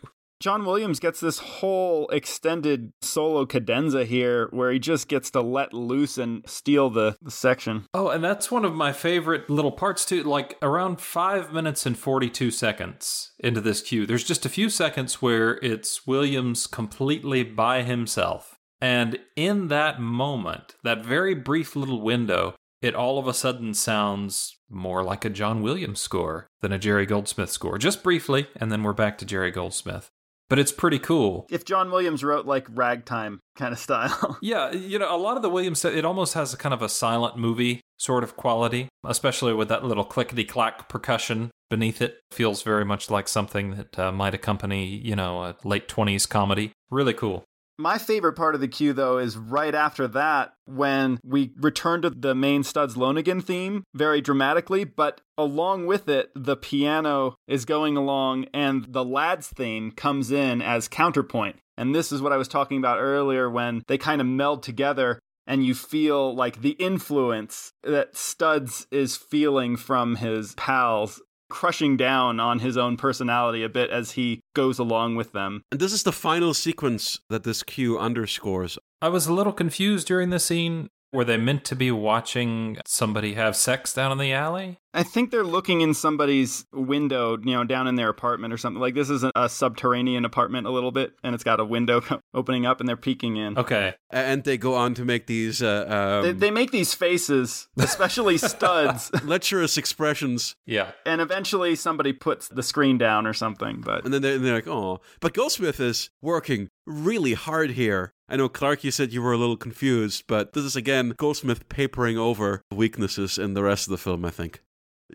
John Williams gets this whole extended solo cadenza here where he just gets to let loose and steal the section. Oh, and that's one of my favorite little parts too. Like around 5 minutes and 42 seconds into this cue, there's just a few seconds where it's Williams completely by himself. And in that moment, that very brief little window, it all of a sudden sounds more like a John Williams score than a Jerry Goldsmith score. Just briefly, and then we're back to Jerry Goldsmith. But it's pretty cool. If John Williams wrote like ragtime kind of style. Yeah, you know, a lot of the Williams, it almost has a kind of a silent movie sort of quality, especially with that little clickety-clack percussion Beneath it feels very much like something that might accompany, you know, a late 20s comedy. Really cool. My favorite part of the cue, though, is right after that, when we return to the main Studs Lonigan theme very dramatically, but along with it, the piano is going along and the Lads theme comes in as counterpoint. And this is what I was talking about earlier when they kind of meld together and you feel like the influence that Studs is feeling from his pals crushing down on his own personality a bit as he goes along with them. And this is the final sequence that this cue underscores. I was a little confused during the scene. Were they meant to be watching somebody have sex down in the alley? I think they're looking in somebody's window, you know, down in their apartment or something. Like, this is a subterranean apartment a little bit, and it's got a window opening up, and they're peeking in. Okay. And they go on to make these... They make these faces, especially Studs. Lecherous expressions. Yeah. And eventually somebody puts the screen down or something, but... And then they're like, oh. But Goldsmith is working really hard here. I know, Clark, you said you were a little confused, but this is, again, Goldsmith papering over weaknesses in the rest of the film, I think.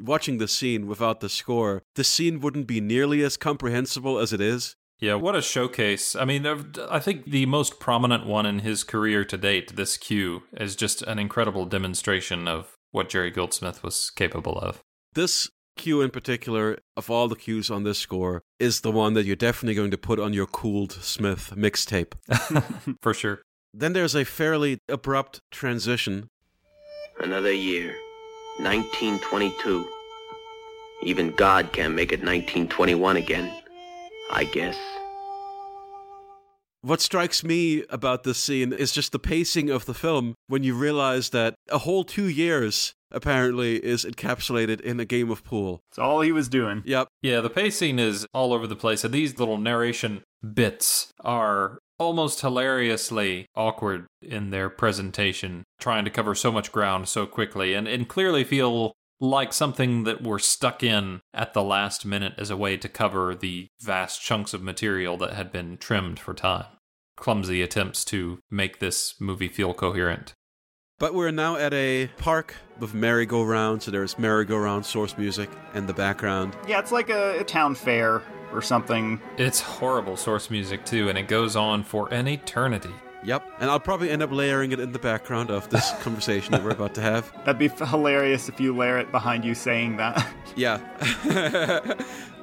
Watching the scene without the score, the scene wouldn't be nearly as comprehensible as it is. Yeah, what a showcase. I mean, I think the most prominent one in his career to date, this cue, is just an incredible demonstration of what Jerry Goldsmith was capable of. This cue in particular, of all the cues on this score, is the one that you're definitely going to put on your Cooled Smith mixtape. For sure. Then there's a fairly abrupt transition. Another year. 1922. Even God can't make it 1921 again, I guess. What strikes me about this scene is just the pacing of the film when you realize that a whole 2 years apparently is encapsulated in a game of pool. It's all he was doing. Yep. Yeah, the pacing is all over the place, and these little narration bits are almost hilariously awkward in their presentation, trying to cover so much ground so quickly, and clearly feel like something that we're stuck in at the last minute as a way to cover the vast chunks of material that had been trimmed for time. Clumsy attempts to make this movie feel coherent. But we're now at a park with merry-go-round, so there's merry-go-round source music in the background. Yeah, it's like a town fair or something. It's horrible source music, too, and it goes on for an eternity. Yep, and I'll probably end up layering it in the background of this conversation that we're about to have. That'd be hilarious if you layer it behind you saying that. Yeah.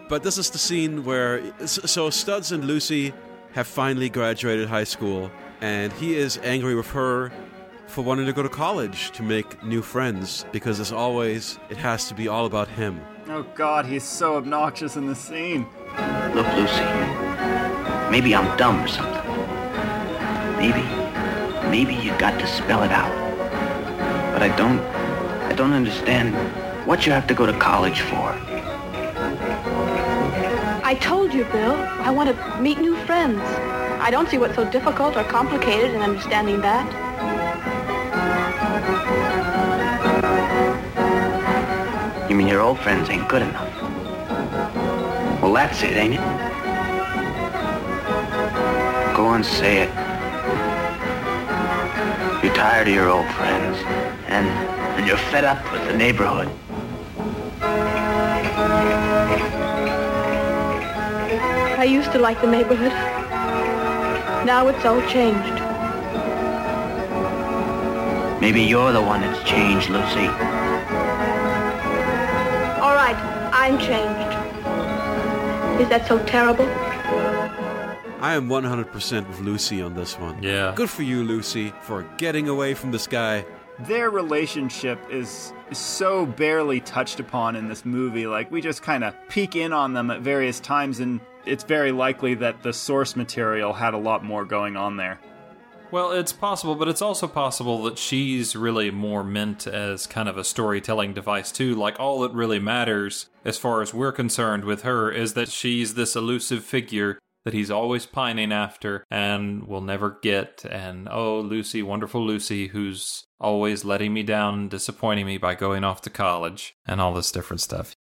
But this is the scene where... So Studs and Lucy have finally graduated high school, and he is angry with her for wanting to go to college to make new friends, because as always, it has to be all about him. Oh God, he's so obnoxious in this scene. Look, Lucy, maybe I'm dumb or something. Maybe you got to spell it out. But I don't understand what you have to go to college for. I told you, Bill, I want to meet new friends. I don't see what's so difficult or complicated in understanding that. You mean your old friends ain't good enough? Well, that's it, ain't it? Go on, say it. You're tired of your old friends, and you're fed up with the neighborhood. I used to like the neighborhood. Now it's all changed. Maybe you're the one that's changed, Lucy. All right, I'm changed. Is that so terrible? I am 100% with Lucy on this one. Yeah. Good for you, Lucy, for getting away from this guy. Their relationship is so barely touched upon in this movie. Like, we just kind of peek in on them at various times, and it's very likely that the source material had a lot more going on there. Well, it's possible, but it's also possible that she's really more meant as kind of a storytelling device, too. Like, all that really matters, as far as we're concerned with her, is that she's this elusive figure that he's always pining after and will never get. And, oh, Lucy, wonderful Lucy, who's always letting me down and disappointing me by going off to college and all this different stuff.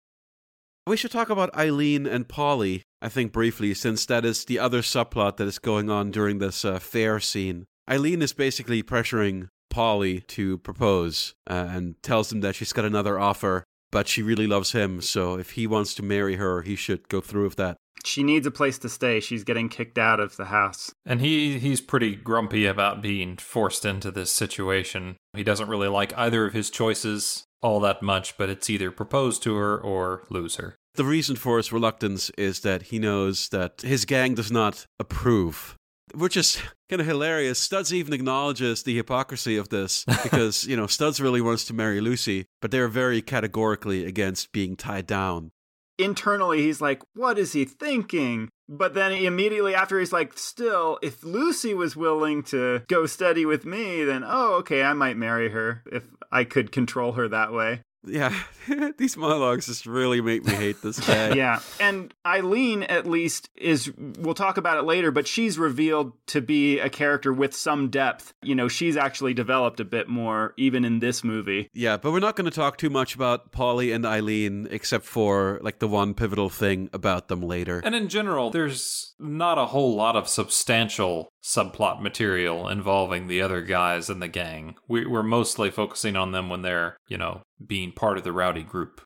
We should talk about Eileen and Polly, I think, briefly, since that is the other subplot that is going on during this fair scene. Eileen is basically pressuring Polly to propose and tells him that she's got another offer, but she really loves him, so if he wants to marry her, he should go through with that. She needs a place to stay. She's getting kicked out of the house. And he's pretty grumpy about being forced into this situation. He doesn't really like either of his choices all that much, but it's either propose to her or lose her. The reason for his reluctance is that he knows that his gang does not approve. Which is kind of hilarious. Studs even acknowledges the hypocrisy of this because, you know, Studs really wants to marry Lucy, but they're very categorically against being tied down. Internally, he's like, what is he thinking? But then immediately after, he's like, still, if Lucy was willing to go steady with me, then, oh, okay, I might marry her if I could control her that way. Yeah, these monologues just really make me hate this guy. Yeah, and Eileen, at least, is, we'll talk about it later, but she's revealed to be a character with some depth. You know, she's actually developed a bit more, even in this movie. Yeah, but we're not going to talk too much about Polly and Eileen, except for, like, the one pivotal thing about them later. And in general, there's not a whole lot of substantial subplot material involving the other guys in the gang. We're mostly focusing on them when they're, you know, being part of the rowdy group.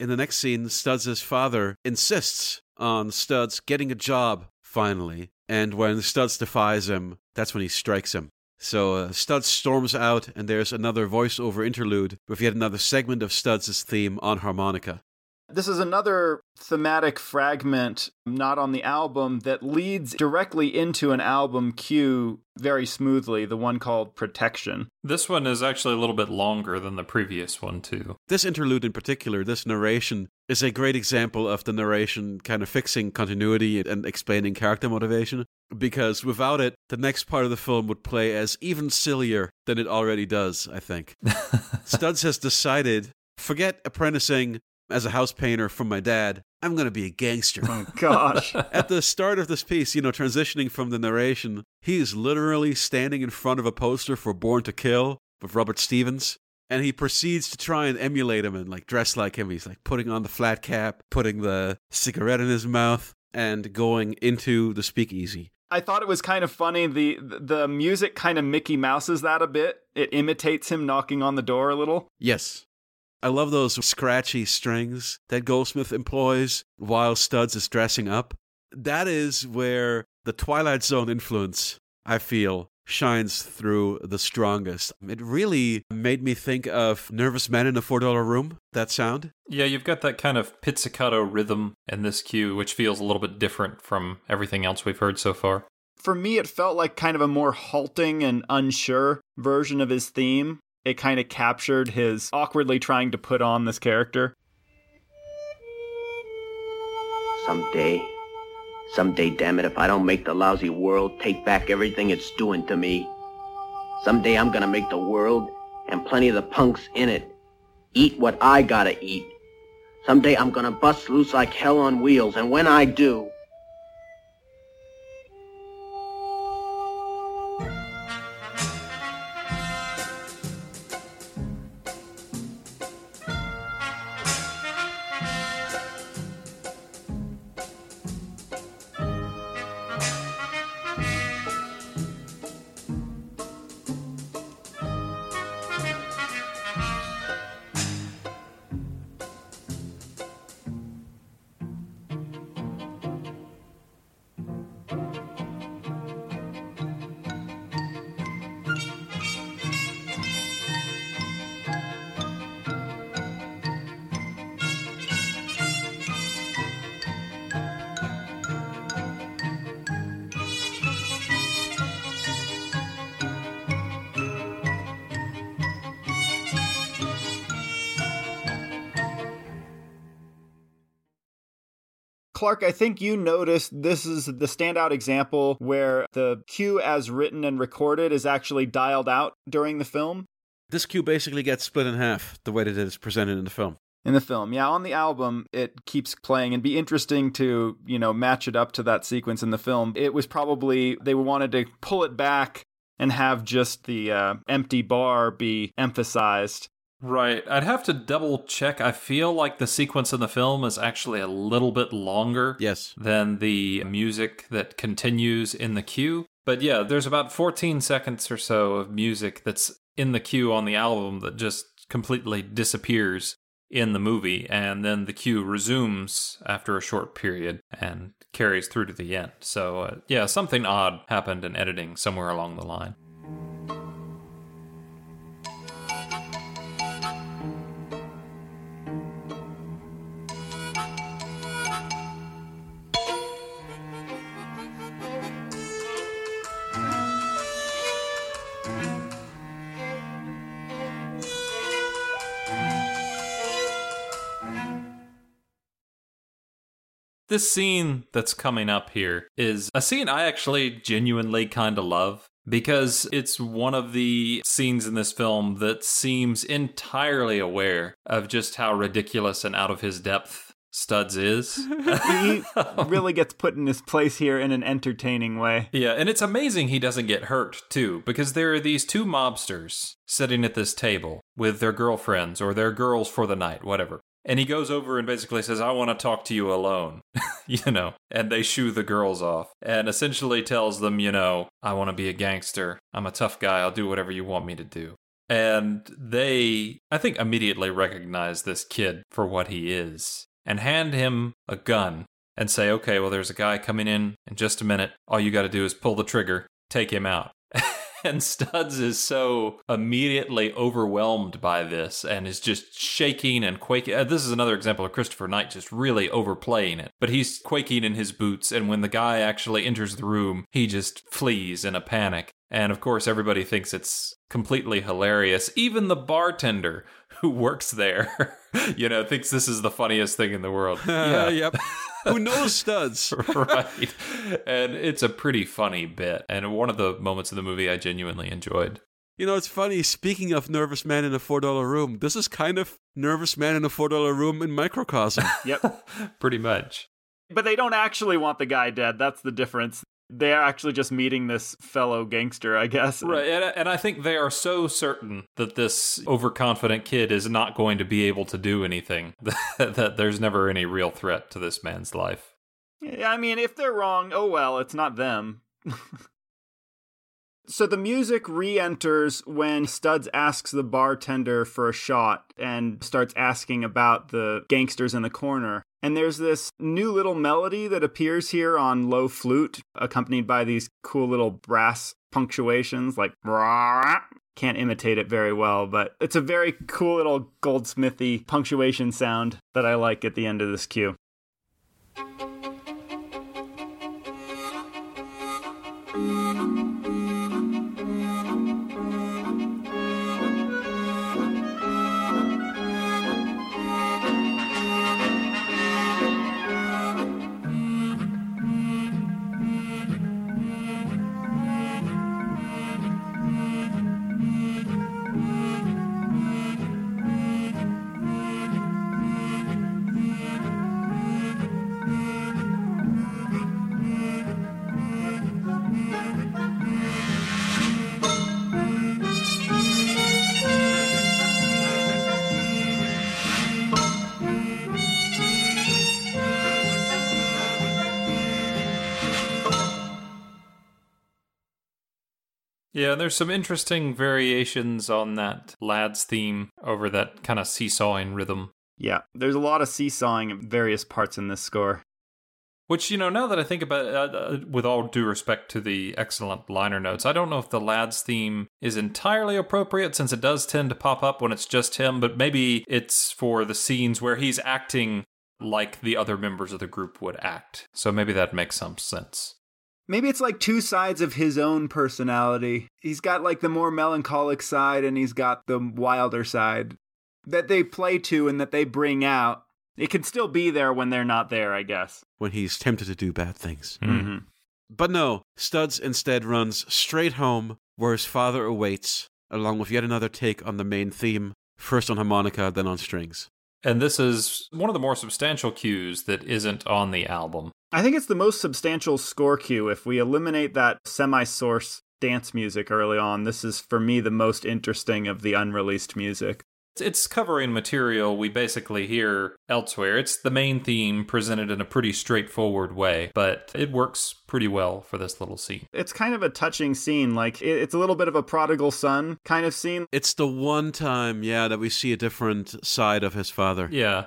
In the next scene, Studs' father insists on Studs getting a job, finally. And when Studs defies him, that's when he strikes him. So Studs storms out, and there's another voiceover interlude with yet another segment of Studs' theme on harmonica. This is another thematic fragment, not on the album, that leads directly into an album cue very smoothly, the one called Protection. This one is actually a little bit longer than the previous one, too. This interlude in particular, this narration, is a great example of the narration kind of fixing continuity and explaining character motivation, because without it, the next part of the film would play as even sillier than it already does, I think. Studs has decided, forget apprenticing as a house painter from my dad, I'm going to be a gangster. Oh, gosh. At the start of this piece, you know, transitioning from the narration, he's literally standing in front of a poster for Born to Kill with Robert Stevens, and he proceeds to try and emulate him and, like, dress like him. He's, like, putting on the flat cap, putting the cigarette in his mouth, and going into the speakeasy. I thought it was kind of funny. The music kind of Mickey Mouses that a bit. It imitates him knocking on the door a little. Yes. I love those scratchy strings that Goldsmith employs while Studs is dressing up. That is where the Twilight Zone influence, I feel, shines through the strongest. It really made me think of Nervous Men in a $4 Room, that sound. Yeah, you've got that kind of pizzicato rhythm in this cue, which feels a little bit different from everything else we've heard so far. For me, it felt like kind of a more halting and unsure version of his theme. It kind of captured his awkwardly trying to put on this character. Someday, damn it, if I don't make the lousy world take back everything it's doing to me, someday I'm gonna make the world and plenty of the punks in it eat what I gotta eat. Someday I'm gonna bust loose like hell on wheels, and when I do... Clark, I think you noticed this is the standout example where the cue as written and recorded is actually dialed out during the film. This cue basically gets split in half, the way that it is presented in the film. In the film, yeah. On the album, it keeps playing. It'd be interesting to, you know, match it up to that sequence in the film. It was probably, they wanted to pull it back and have just the empty bar be emphasized. Right. I'd have to double check. I feel like the sequence in the film is actually a little bit longer than the music that continues in the cue. But yeah, there's about 14 seconds or so of music that's in the cue on the album that just completely disappears in the movie, and then the queue resumes after a short period and carries through to the end. So, yeah, something odd happened in editing somewhere along the line. This scene that's coming up here is a scene I actually genuinely kind of love, because it's one of the scenes in this film that seems entirely aware of just how ridiculous and out of his depth Studs is. He really gets put in his place here in an entertaining way. Yeah, and it's amazing he doesn't get hurt, too, because there are these two mobsters sitting at this table with their girlfriends or their girls for the night, whatever. And he goes over and basically says, I want to talk to you alone, you know, and they shoo the girls off and essentially tells them, you know, I want to be a gangster. I'm a tough guy. I'll do whatever you want me to do. And they, I think, immediately recognize this kid for what he is and hand him a gun and say, okay, well, there's a guy coming in just a minute. All you got to do is pull the trigger, take him out. And Studs is so immediately overwhelmed by this and is just shaking and quaking. This is another example of Christopher Knight just really overplaying it. But he's quaking in his boots, and when the guy actually enters the room, he just flees in a panic. And of course, everybody thinks it's completely hilarious. Even the bartender who works there, you know, thinks this is the funniest thing in the world. Yeah. Yep. Who knows Studs? Right. And it's a pretty funny bit. And one of the moments of the movie I genuinely enjoyed. You know, it's funny, speaking of nervous man in a $4 room, this is kind of nervous man in a $4 room in microcosm. Yep. Pretty much. But they don't actually want the guy dead. That's the difference. They're actually just meeting this fellow gangster, I guess. Right, and I think they are so certain that this overconfident kid is not going to be able to do anything, that there's never any real threat to this man's life. I mean, if they're wrong, oh well, it's not them. So the music re-enters when Studs asks the bartender for a shot and starts asking about the gangsters in the corner. And there's this new little melody that appears here on low flute, accompanied by these cool little brass punctuations, like, can't imitate it very well, but it's a very cool little Goldsmithy punctuation sound that I like at the end of this cue. Yeah, there's some interesting variations on that lad's theme over that kind of seesawing rhythm. Yeah, there's a lot of seesawing in various parts in this score. Which, you know, now that I think about it, with all due respect to the excellent liner notes, I don't know if the lad's theme is entirely appropriate, since it does tend to pop up when it's just him, but maybe it's for the scenes where he's acting like the other members of the group would act. So maybe that makes some sense. Maybe it's like two sides of his own personality. He's got like the more melancholic side and he's got the wilder side that they play to and that they bring out. It can still be there when they're not there, I guess. When he's tempted to do bad things. Mm-hmm. But no, Studs instead runs straight home where his father awaits, along with yet another take on the main theme, first on harmonica, then on strings. And this is one of the more substantial cues that isn't on the album. I think it's the most substantial score cue. If we eliminate that semi-source dance music early on, this is, for me, the most interesting of the unreleased music. It's covering material we basically hear elsewhere. It's the main theme presented in a pretty straightforward way, but it works pretty well for this little scene. It's kind of a touching scene. Like, it's a little bit of a prodigal son kind of scene. It's the one time, yeah, that we see a different side of his father. Yeah.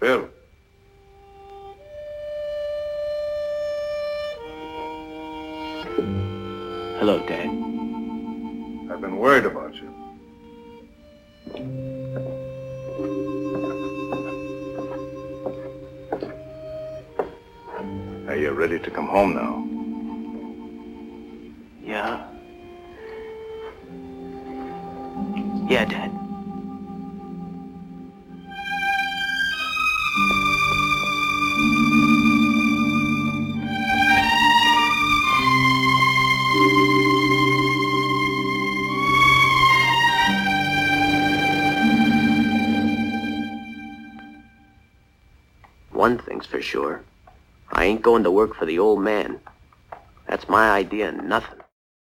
Phil. Hello, Dad. I've been worried about you. Are you ready to come home now? Yeah. Yeah, Dad. One thing's for sure. I ain't going to work for the old man. That's my idea, nothing.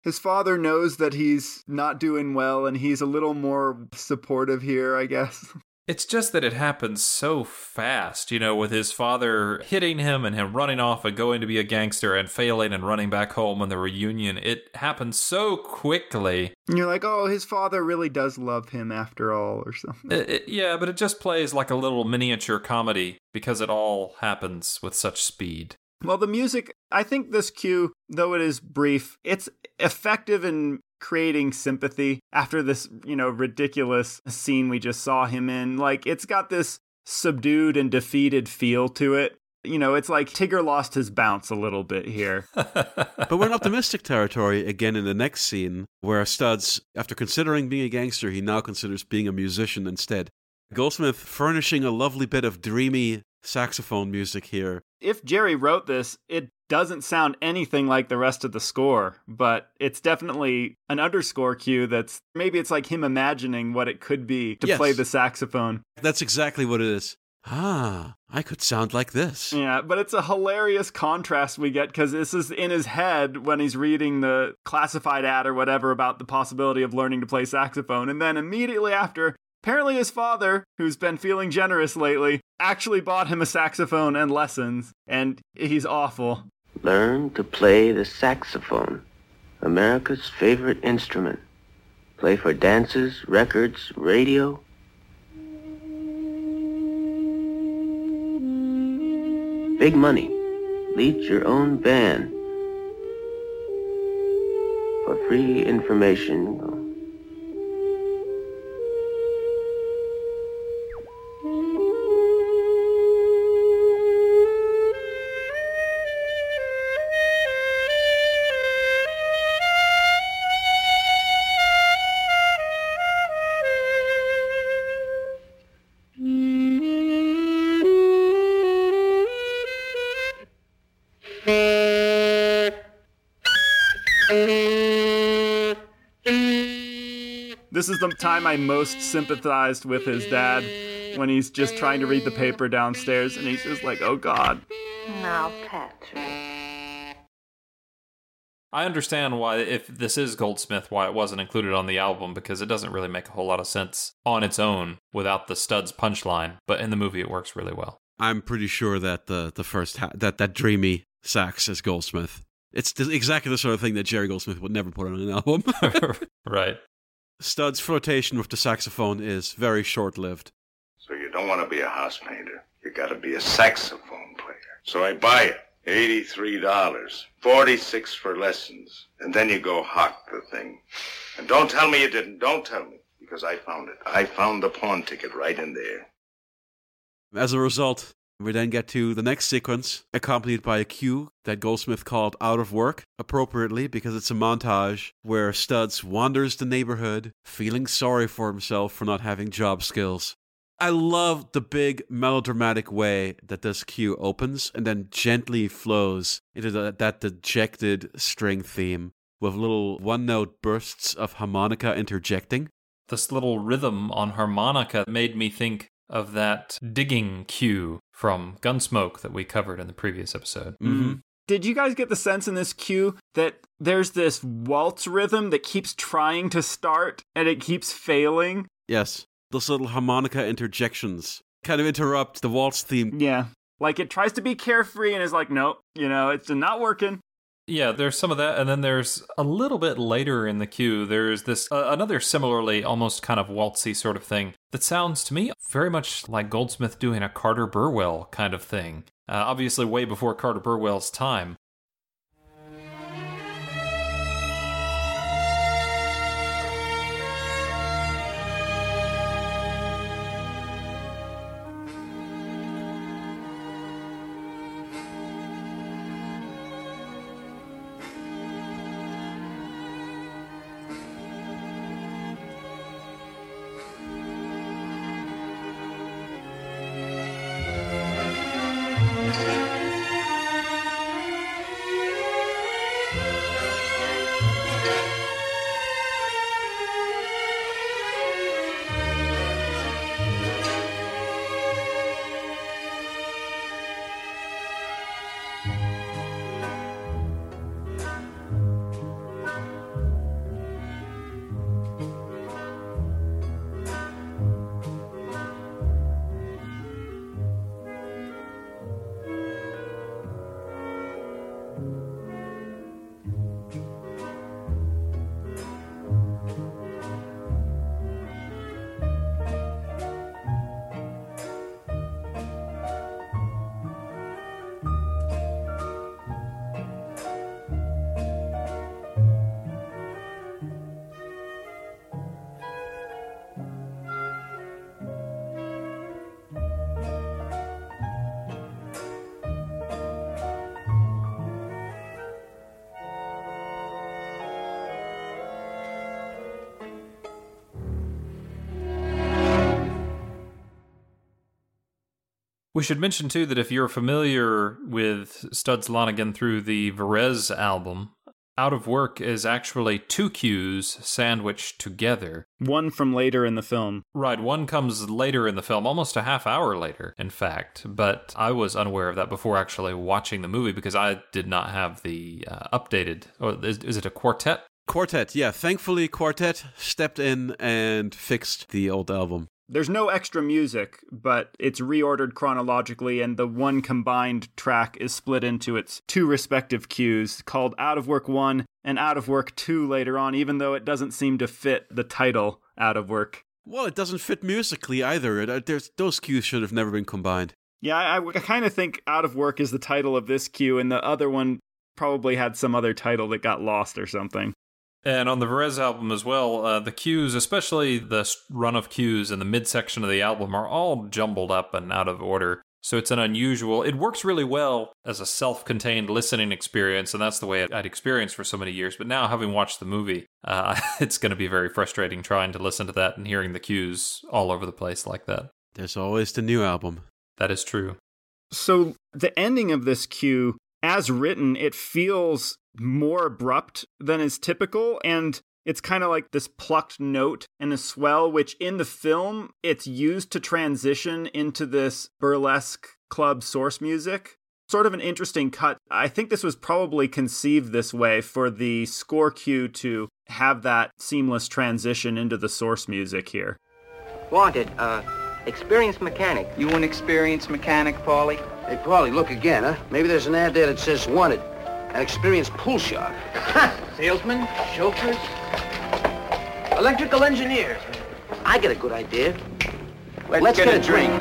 His father knows that he's not doing well, and he's a little more supportive here, I guess. It's just that it happens so fast, you know, with his father hitting him and him running off and going to be a gangster and failing and running back home on the reunion. It happens so quickly. And you're like, oh, his father really does love him after all or something. Yeah, but it just plays like a little miniature comedy because it all happens with such speed. Well, the music, I think this cue, though it is brief, it's effective in creating sympathy after this, you know, ridiculous scene we just saw him in. Like, it's got this subdued and defeated feel to it. You know, it's like Tigger lost his bounce a little bit here. But we're in optimistic territory again in the next scene, where Studs, after considering being a gangster, he now considers being a musician instead. Goldsmith furnishing a lovely bit of dreamy saxophone music here. If Jerry wrote this, it doesn't sound anything like the rest of the score, but it's definitely an underscore cue that's, maybe it's like him imagining what it could be to play the saxophone. That's exactly what it is. Ah, I could sound like this. Yeah, but it's a hilarious contrast we get, because this is in his head when he's reading the classified ad or whatever about the possibility of learning to play saxophone, and then immediately after, apparently his father, who's been feeling generous lately, actually bought him a saxophone and lessons, and he's awful. Learn to play the saxophone, America's favorite instrument. Play for dances, records, radio. Big money. Lead your own band. For free information, this is the time I most sympathized with his dad, when he's just trying to read the paper downstairs, and he's just like, oh, God. Now, Patrick. I understand why, if this is Goldsmith, why it wasn't included on the album, because it doesn't really make a whole lot of sense on its own without the Studs punchline, but in the movie it works really well. I'm pretty sure that the first that dreamy sax is Goldsmith. It's exactly the sort of thing that Jerry Goldsmith would never put on an album. Right. Studs' flirtation with the saxophone is very short-lived. So you don't want to be a house painter. You got to be a saxophone player. So I buy it. $83. $46 for lessons. And then you go hock the thing. And don't tell me you didn't. Don't tell me. Because I found it. I found the pawn ticket right in there. As a result, we then get to the next sequence, accompanied by a cue that Goldsmith called Out of Work, appropriately, because it's a montage where Studs wanders the neighborhood, feeling sorry for himself for not having job skills. I love the big melodramatic way that this cue opens and then gently flows into that dejected string theme, with little one-note bursts of harmonica interjecting. This little rhythm on harmonica made me think of that digging cue from Gunsmoke that we covered in the previous episode. Mm-hmm. Did you guys get the sense in this cue that there's this waltz rhythm that keeps trying to start and it keeps failing? Yes. those little harmonica interjections kind of interrupt the waltz theme. Yeah. Like, it tries to be carefree and is like, nope, you know, it's not working. Yeah, there's some of that, and then there's a little bit later in the cue, there's this another similarly almost kind of waltzy sort of thing that sounds to me very much like Goldsmith doing a Carter Burwell kind of thing. Obviously way before Carter Burwell's time. We should mention, too, that if you're familiar with Studs Lonigan through the Varèse album, Out of Work is actually two cues sandwiched together. One from later in the film. Right, one comes later in the film, almost a half hour later, in fact. But I was unaware of that before actually watching the movie because I did not have the updated... Oh, is it a quartet? Quartet, yeah. Thankfully, Quartet stepped in and fixed the old album. There's no extra music, but it's reordered chronologically, and the one combined track is split into its two respective cues, called Out of Work 1 and Out of Work 2 later on, even though it doesn't seem to fit the title, Out of Work. Well, it doesn't fit musically either. Those cues should have never been combined. Yeah, I kind of think Out of Work is the title of this cue, and the other one probably had some other title that got lost or something. And on the Varèse album as well, the cues, especially the run of cues in the midsection of the album, are all jumbled up and out of order. So it's an unusual... It works really well as a self-contained listening experience, and that's the way I'd experienced for so many years. But now, having watched the movie, it's going to be very frustrating trying to listen to that and hearing the cues all over the place like that. There's always the new album. That is true. So the ending of this cue, as written, it feels... more abrupt than is typical, and it's kind of like this plucked note and a swell, which in the film, it's used to transition into this burlesque club source music. Sort of an interesting cut. I think this was probably conceived this way for the score cue to have that seamless transition into the source music here. Wanted, experienced mechanic. You an experienced mechanic, Paulie? Hey, Paulie, look again, huh? Maybe there's an ad there that says wanted. An experienced pool shark. Salesman, chauffeurs, electrical engineers. I get a good idea. Let's get a drink.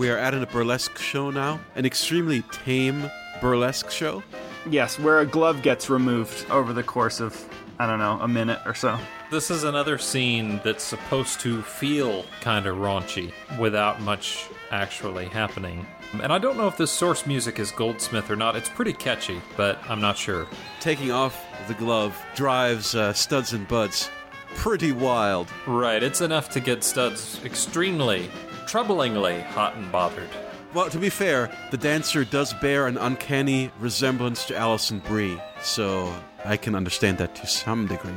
We are at a burlesque show now. An extremely tame burlesque show. Yes, where a glove gets removed over the course of, I don't know, a minute or so. This is another scene that's supposed to feel kind of raunchy without much actually happening. And I don't know if this source music is Goldsmith or not. It's pretty catchy, but I'm not sure. Taking off the glove drives Studs and Buds pretty wild. Right, it's enough to get Studs extremely, troublingly hot and bothered. Well, to be fair, the dancer does bear an uncanny resemblance to Alison Brie, so I can understand that to some degree.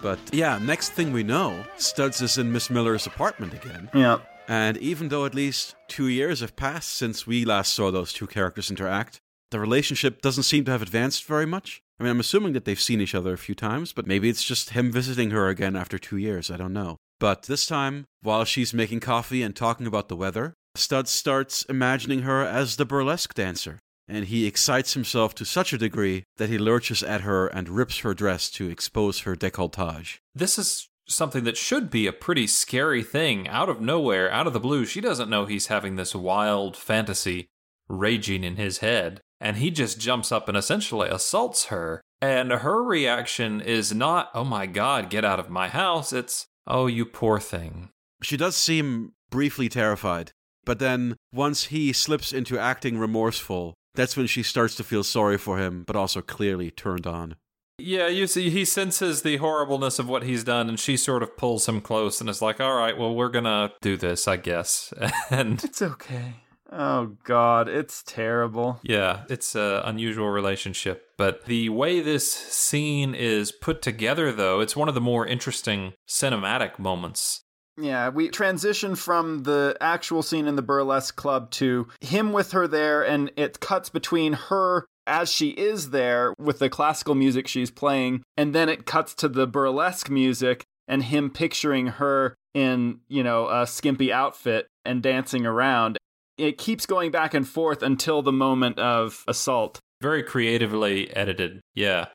But yeah, next thing we know, Studs is in Miss Miller's apartment again. Yeah. And even though at least 2 years have passed since we last saw those two characters interact, the relationship doesn't seem to have advanced very much. I mean, I'm assuming that they've seen each other a few times, but maybe it's just him visiting her again after 2 years, I don't know. But this time, while she's making coffee and talking about the weather, Studs starts imagining her as the burlesque dancer, and he excites himself to such a degree that he lurches at her and rips her dress to expose her décolletage. This is something that should be a pretty scary thing. Out of nowhere, out of the blue, she doesn't know he's having this wild fantasy raging in his head, and he just jumps up and essentially assaults her. And her reaction is not, oh my God, get out of my house. It's, oh, you poor thing. She does seem briefly terrified, but then once he slips into acting remorseful, that's when she starts to feel sorry for him, but also clearly turned on. Yeah, you see, he senses the horribleness of what he's done, and she sort of pulls him close and is like, all right, well, we're gonna do this, I guess. And it's okay. Oh, God, it's terrible. Yeah, it's an unusual relationship. But the way this scene is put together, though, it's one of the more interesting cinematic moments. Yeah, we transition from the actual scene in the burlesque club to him with her there, and it cuts between her as she is there with the classical music she's playing, and then it cuts to the burlesque music and him picturing her in, you know, a skimpy outfit and dancing around. It keeps going back and forth until the moment of assault. Very creatively edited, yeah.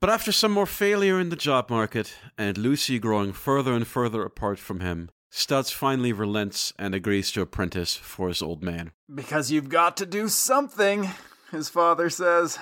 But after some more failure in the job market and Lucy growing further and further apart from him, Studs finally relents and agrees to apprentice for his old man. Because you've got to do something, his father says.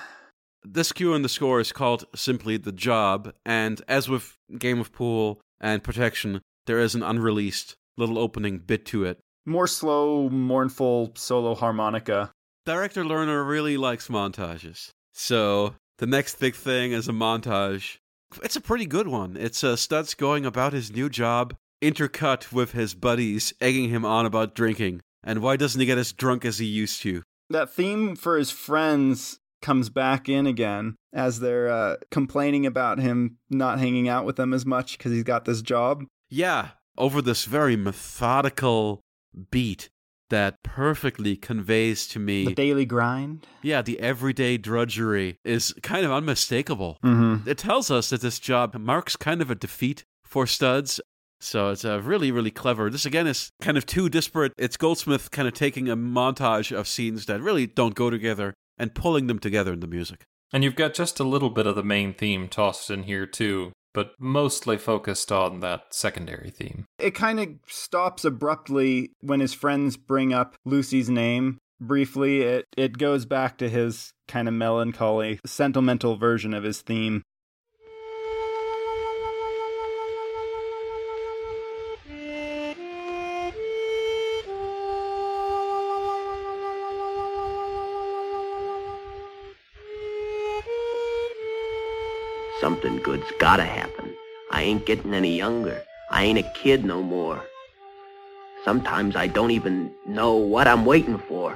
This cue in the score is called simply The Job, and as with Game of Pool and Protection, there is an unreleased little opening bit to it. More slow, mournful solo harmonica. Director Lerner really likes montages, so the next big thing is a montage. It's a pretty good one. It's Studs going about his new job, intercut with his buddies egging him on about drinking, and why doesn't he get as drunk as he used to? That theme for his friends comes back in again as they're complaining about him not hanging out with them as much because he's got this job. Yeah, over this very methodical beat that perfectly conveys to me the daily grind. Yeah, the everyday drudgery is kind of unmistakable. Mm-hmm. It tells us that this job marks kind of a defeat for Studs. So it's really, really clever. This, again, is kind of too disparate. It's Goldsmith kind of taking a montage of scenes that really don't go together and pulling them together in the music. And you've got just a little bit of the main theme tossed in here, too, but mostly focused on that secondary theme. It kind of stops abruptly when his friends bring up Lucy's name. Briefly, it goes back to his kind of melancholy, sentimental version of his theme. Something good's gotta happen. I ain't getting any younger. I ain't a kid no more. Sometimes I don't even know what I'm waiting for.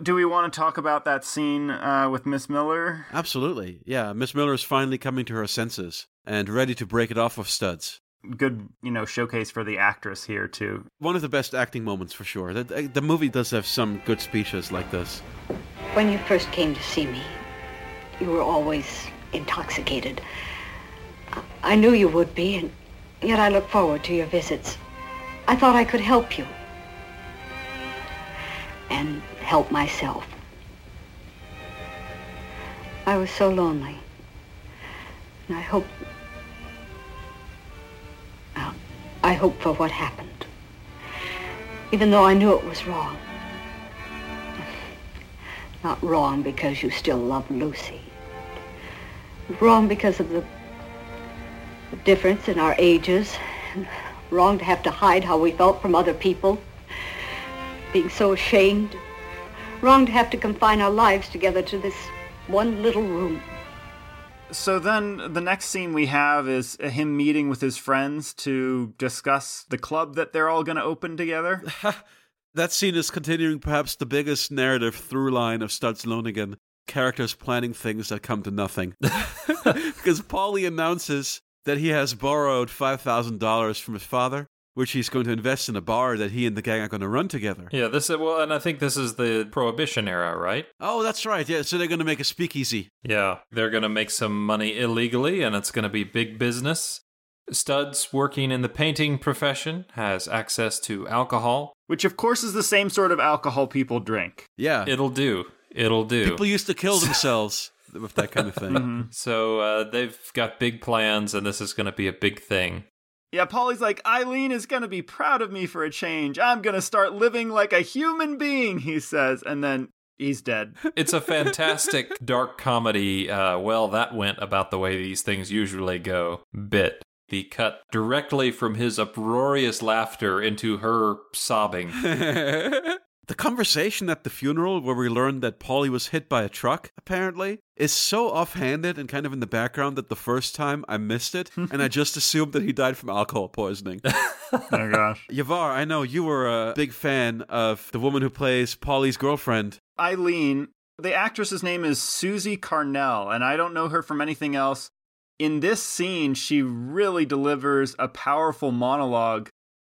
Do we want to talk about that scene with Miss Miller? Absolutely. Yeah, Miss Miller is finally coming to her senses and ready to break it off of Studs. Good, you know, showcase for the actress here, too. One of the best acting moments, for sure. The movie does have some good speeches like this. When you first came to see me, you were always intoxicated. I knew you would be, and yet I look forward to your visits. I thought I could help you. And help myself. I was so lonely. And I hope... I hope for what happened. Even though I knew it was wrong. Not wrong because you still love Lucy. Wrong because of the difference in our ages. Wrong to have to hide how we felt from other people. Being so ashamed. Wrong to have to confine our lives together to this one little room. So then the next scene we have is him meeting with his friends to discuss the club that they're all going to open together. That scene is continuing perhaps the biggest narrative through line of Studs Lonigan, characters planning things that come to nothing. Because Paulie announces that he has borrowed $5,000 from his father, which he's going to invest in a bar that he and the gang are going to run together. Yeah, this is, well, and I think this is the Prohibition era, right? Oh, that's right, yeah, so they're going to make a speakeasy. Yeah, they're going to make some money illegally, and it's going to be big business. Studs, working in the painting profession, has access to alcohol. Which, of course, is the same sort of alcohol people drink. Yeah. It'll do. It'll do. People used to kill themselves with that kind of thing. Mm-hmm. So they've got big plans, and this is going to be a big thing. Yeah, Paulie's like, Eileen is going to be proud of me for a change. I'm going to start living like a human being, he says, and then he's dead. It's a fantastic dark comedy, well, that went about the way these things usually go bit. The cut directly from his uproarious laughter into her sobbing. The conversation at the funeral where we learned that Paulie was hit by a truck, apparently, is so offhanded and kind of in the background that the first time I missed it, and I just assumed that he died from alcohol poisoning. Oh, my gosh. Yavar, I know you were a big fan of the woman who plays Paulie's girlfriend. Eileen. The actress's name is Susie Carnell, and I don't know her from anything else. In this scene, she really delivers a powerful monologue.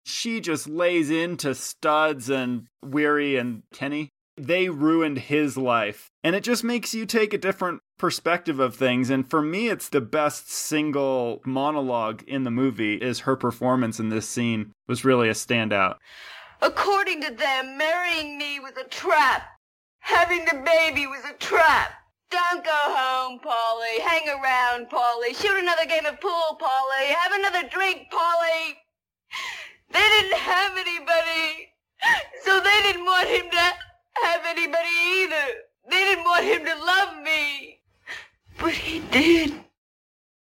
She just lays into Studs and Weary and Kenny. They ruined his life. And it just makes you take a different perspective of things. And for me, it's the best single monologue in the movie is her performance in this scene was really a standout. According to them, marrying me was a trap. Having the baby was a trap. Don't go home, Paulie. Hang around, Paulie. Shoot another game of pool, Paulie. Have another drink, Paulie. They didn't have anybody, so they didn't want him to have anybody either. They didn't want him to love me. But he did.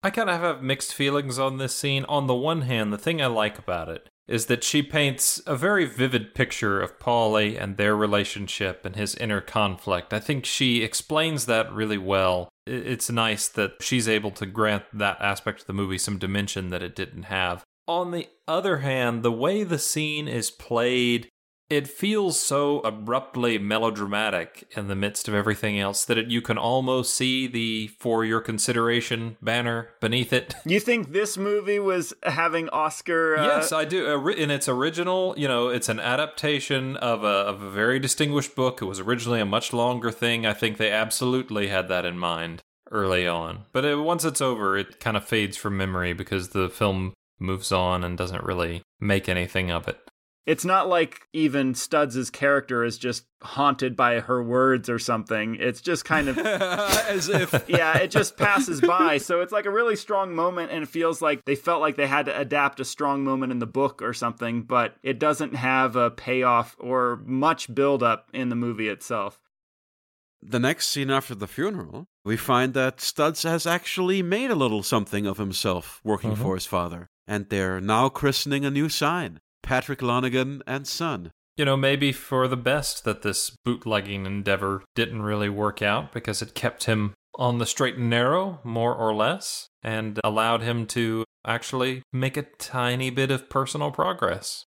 I kind of have mixed feelings on this scene. On the one hand, the thing I like about it is that she paints a very vivid picture of Paulie and their relationship and his inner conflict. I think she explains that really well. It's nice that she's able to grant that aspect of the movie some dimension that it didn't have. On the other hand, the way the scene is played, it feels so abruptly melodramatic in the midst of everything else that you can almost see the For Your Consideration banner beneath it. You think this movie was having Oscar... Yes, I do. In its original, you know, it's an adaptation of a very distinguished book. It was originally a much longer thing. I think they absolutely had that in mind early on. But once it's over, it kind of fades from memory because the film moves on and doesn't really make anything of it. It's not like even Studs' character is just haunted by her words or something. It's just kind of... As if. Yeah, it just passes by. So it's like a really strong moment, and it feels like they felt like they had to adapt a strong moment in the book or something, but it doesn't have a payoff or much build-up in the movie itself. The next scene after the funeral, we find that Studs has actually made a little something of himself working for his father. And they're now christening a new sign, Patrick Lonigan and Son. You know, maybe for the best that this bootlegging endeavor didn't really work out because it kept him on the straight and narrow, more or less, and allowed him to actually make a tiny bit of personal progress.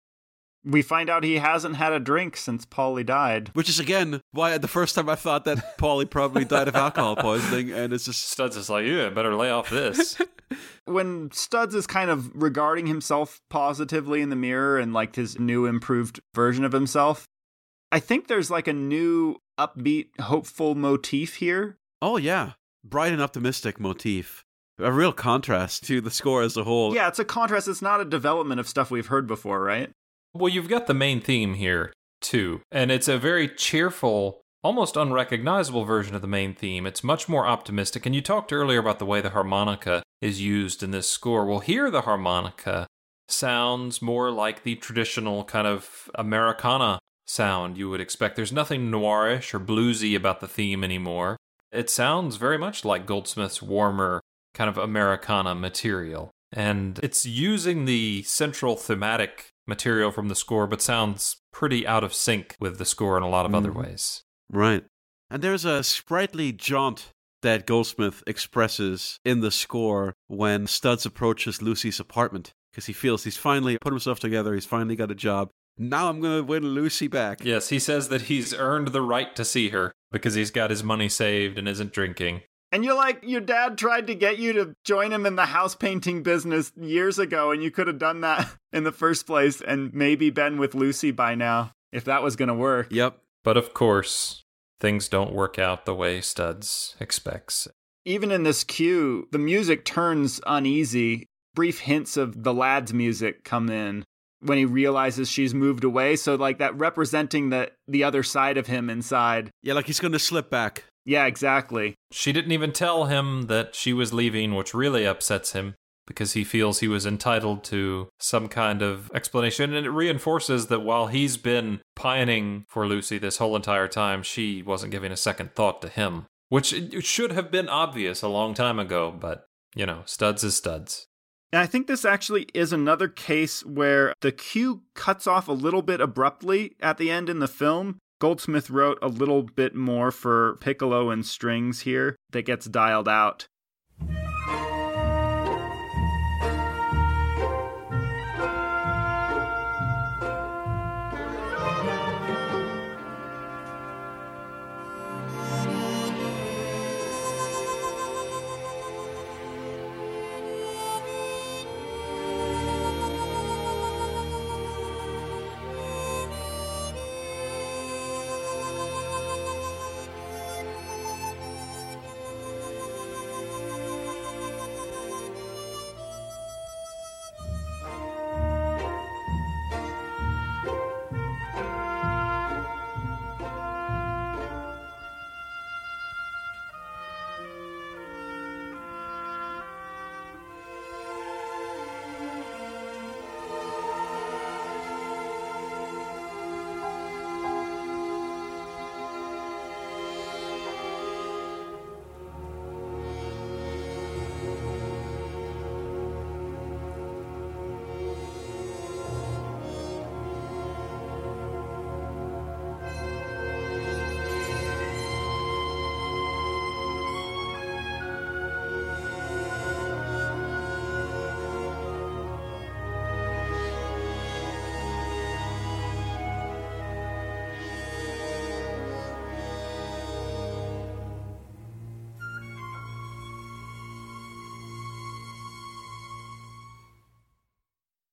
We find out he hasn't had a drink since Paulie died. Which is, again, why the first time I thought that Paulie probably died of alcohol poisoning, and it's just... Studs is like, yeah, better lay off this. When Studs is kind of regarding himself positively in the mirror and, like, his new improved version of himself, I think there's, like, a new upbeat, hopeful motif here. Oh, yeah. Bright and optimistic motif. A real contrast to the score as a whole. Yeah, it's a contrast. It's not a development of stuff we've heard before, right? Well, you've got the main theme here, too. And it's a very cheerful, almost unrecognizable version of the main theme. It's much more optimistic. And you talked earlier about the way the harmonica is used in this score. Well, here the harmonica sounds more like the traditional kind of Americana sound you would expect. There's nothing noirish or bluesy about the theme anymore. It sounds very much like Goldsmith's warmer kind of Americana material. And it's using the central thematic material from the score, but sounds pretty out of sync with the score in a lot of other ways. Right. And there's a sprightly jaunt that Goldsmith expresses in the score when Studs approaches Lucy's apartment, because he feels he's finally put himself together, he's finally got a job. Now I'm going to win Lucy back. Yes, he says that he's earned the right to see her because he's got his money saved and isn't drinking. And you're like, your dad tried to get you to join him in the house painting business years ago, and you could have done that in the first place and maybe been with Lucy by now, if that was going to work. Yep. But of course, things don't work out the way Studs expects. Even in this cue, the music turns uneasy. Brief hints of the lad's music come in when he realizes she's moved away. So like that representing the other side of him inside. Yeah, like he's going to slip back. Yeah, exactly. She didn't even tell him that she was leaving, which really upsets him because he feels he was entitled to some kind of explanation. And it reinforces that while he's been pining for Lucy this whole entire time, she wasn't giving a second thought to him, which it should have been obvious a long time ago. But, you know, Studs is Studs. And I think this actually is another case where the cue cuts off a little bit abruptly at the end in the film. Goldsmith wrote a little bit more for piccolo and strings here that gets dialed out.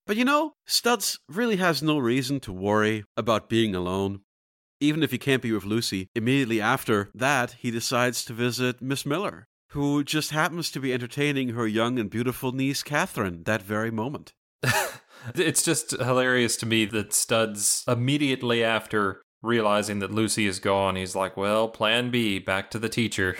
But you know, Studs really has no reason to worry about being alone. Even if he can't be with Lucy, immediately after that, he decides to visit Miss Miller, who just happens to be entertaining her young and beautiful niece, Catherine, that very moment. It's just hilarious to me that Studs, immediately after realizing that Lucy is gone, he's like, well, plan B, back to the teacher.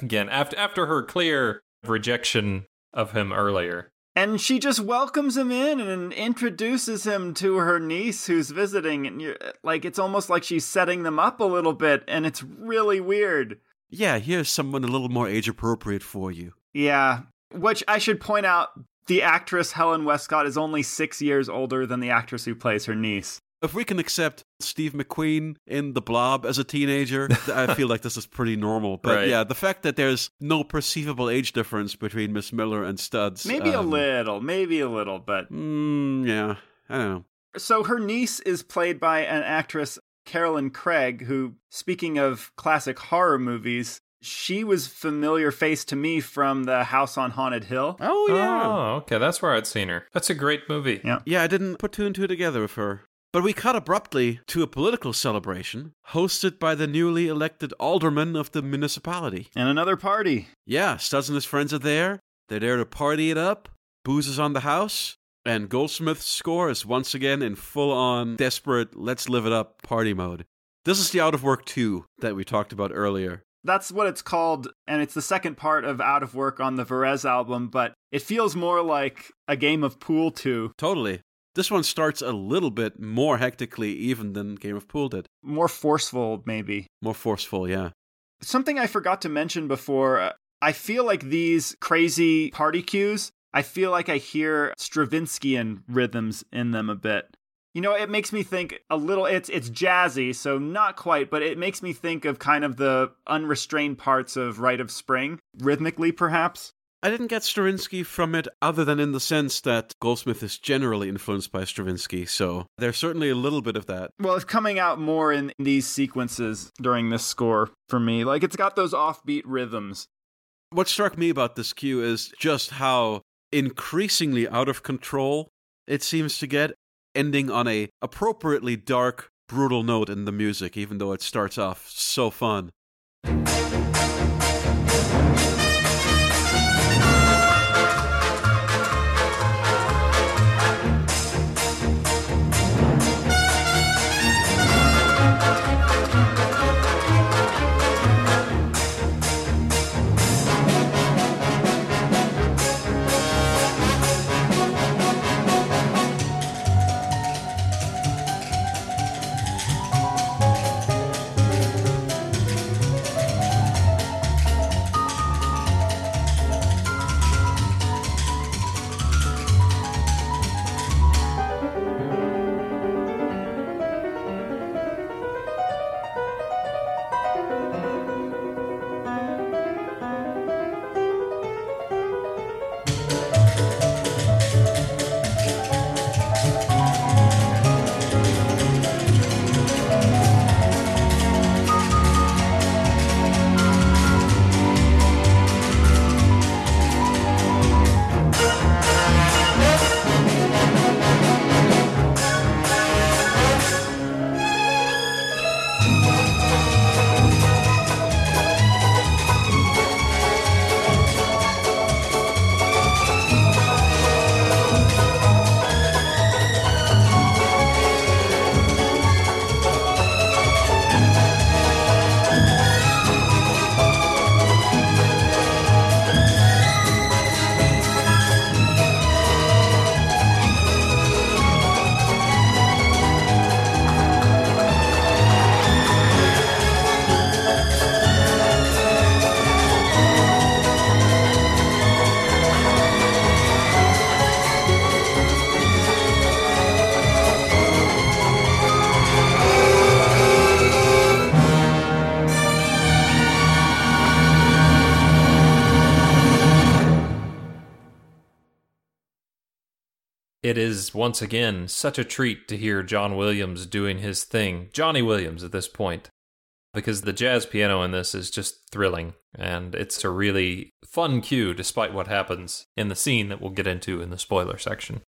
Again, after her clear rejection of him earlier. And she just welcomes him in and introduces him to her niece who's visiting. And you're, like, it's almost like she's setting them up a little bit. And it's really weird. Yeah, here's someone a little more age appropriate for you. Yeah, which I should point out, the actress Helen Westcott is only 6 years older than the actress who plays her niece. If we can accept Steve McQueen in The Blob as a teenager, I feel like this is pretty normal. But right. Yeah, the fact that there's no perceivable age difference between Miss Miller and Studs. Maybe a little, but... yeah, I don't know. So her niece is played by an actress, Carolyn Craig, who, speaking of classic horror movies, she was familiar face to me from The House on Haunted Hill. Oh, yeah. Oh, okay, that's where I'd seen her. That's a great movie. Yeah, I didn't put two and two together with her. But we cut abruptly to a political celebration hosted by the newly elected alderman of the municipality. And another party. Yeah, Studs and his friends are there. They're there to party it up. Booze is on the house. And Goldsmith's score is once again in full-on, desperate, let's-live-it-up party mode. This is the Out of Work 2 that we talked about earlier. That's what it's called, and it's the second part of Out of Work on the Varèse album, but it feels more like a game of Pool 2. Totally. This one starts a little bit more hectically even than Game of Pool did. More forceful, maybe. More forceful, yeah. Something I forgot to mention before, I feel like these crazy party cues, I feel like I hear Stravinskyan rhythms in them a bit. You know, it makes me think a little, it's jazzy, so not quite, but it makes me think of kind of the unrestrained parts of Rite of Spring, rhythmically perhaps. I didn't get Stravinsky from it other than in the sense that Goldsmith is generally influenced by Stravinsky, so there's certainly a little bit of that. Well, it's coming out more in these sequences during this score for me. Like, it's got those offbeat rhythms. What struck me about this cue is just how increasingly out of control it seems to get, ending on a appropriately dark, brutal note in the music, even though it starts off so fun. It is, once again, such a treat to hear John Williams doing his thing. Johnny Williams at this point. Because the jazz piano in this is just thrilling. And it's a really fun cue, despite what happens in the scene that we'll get into in the spoiler section.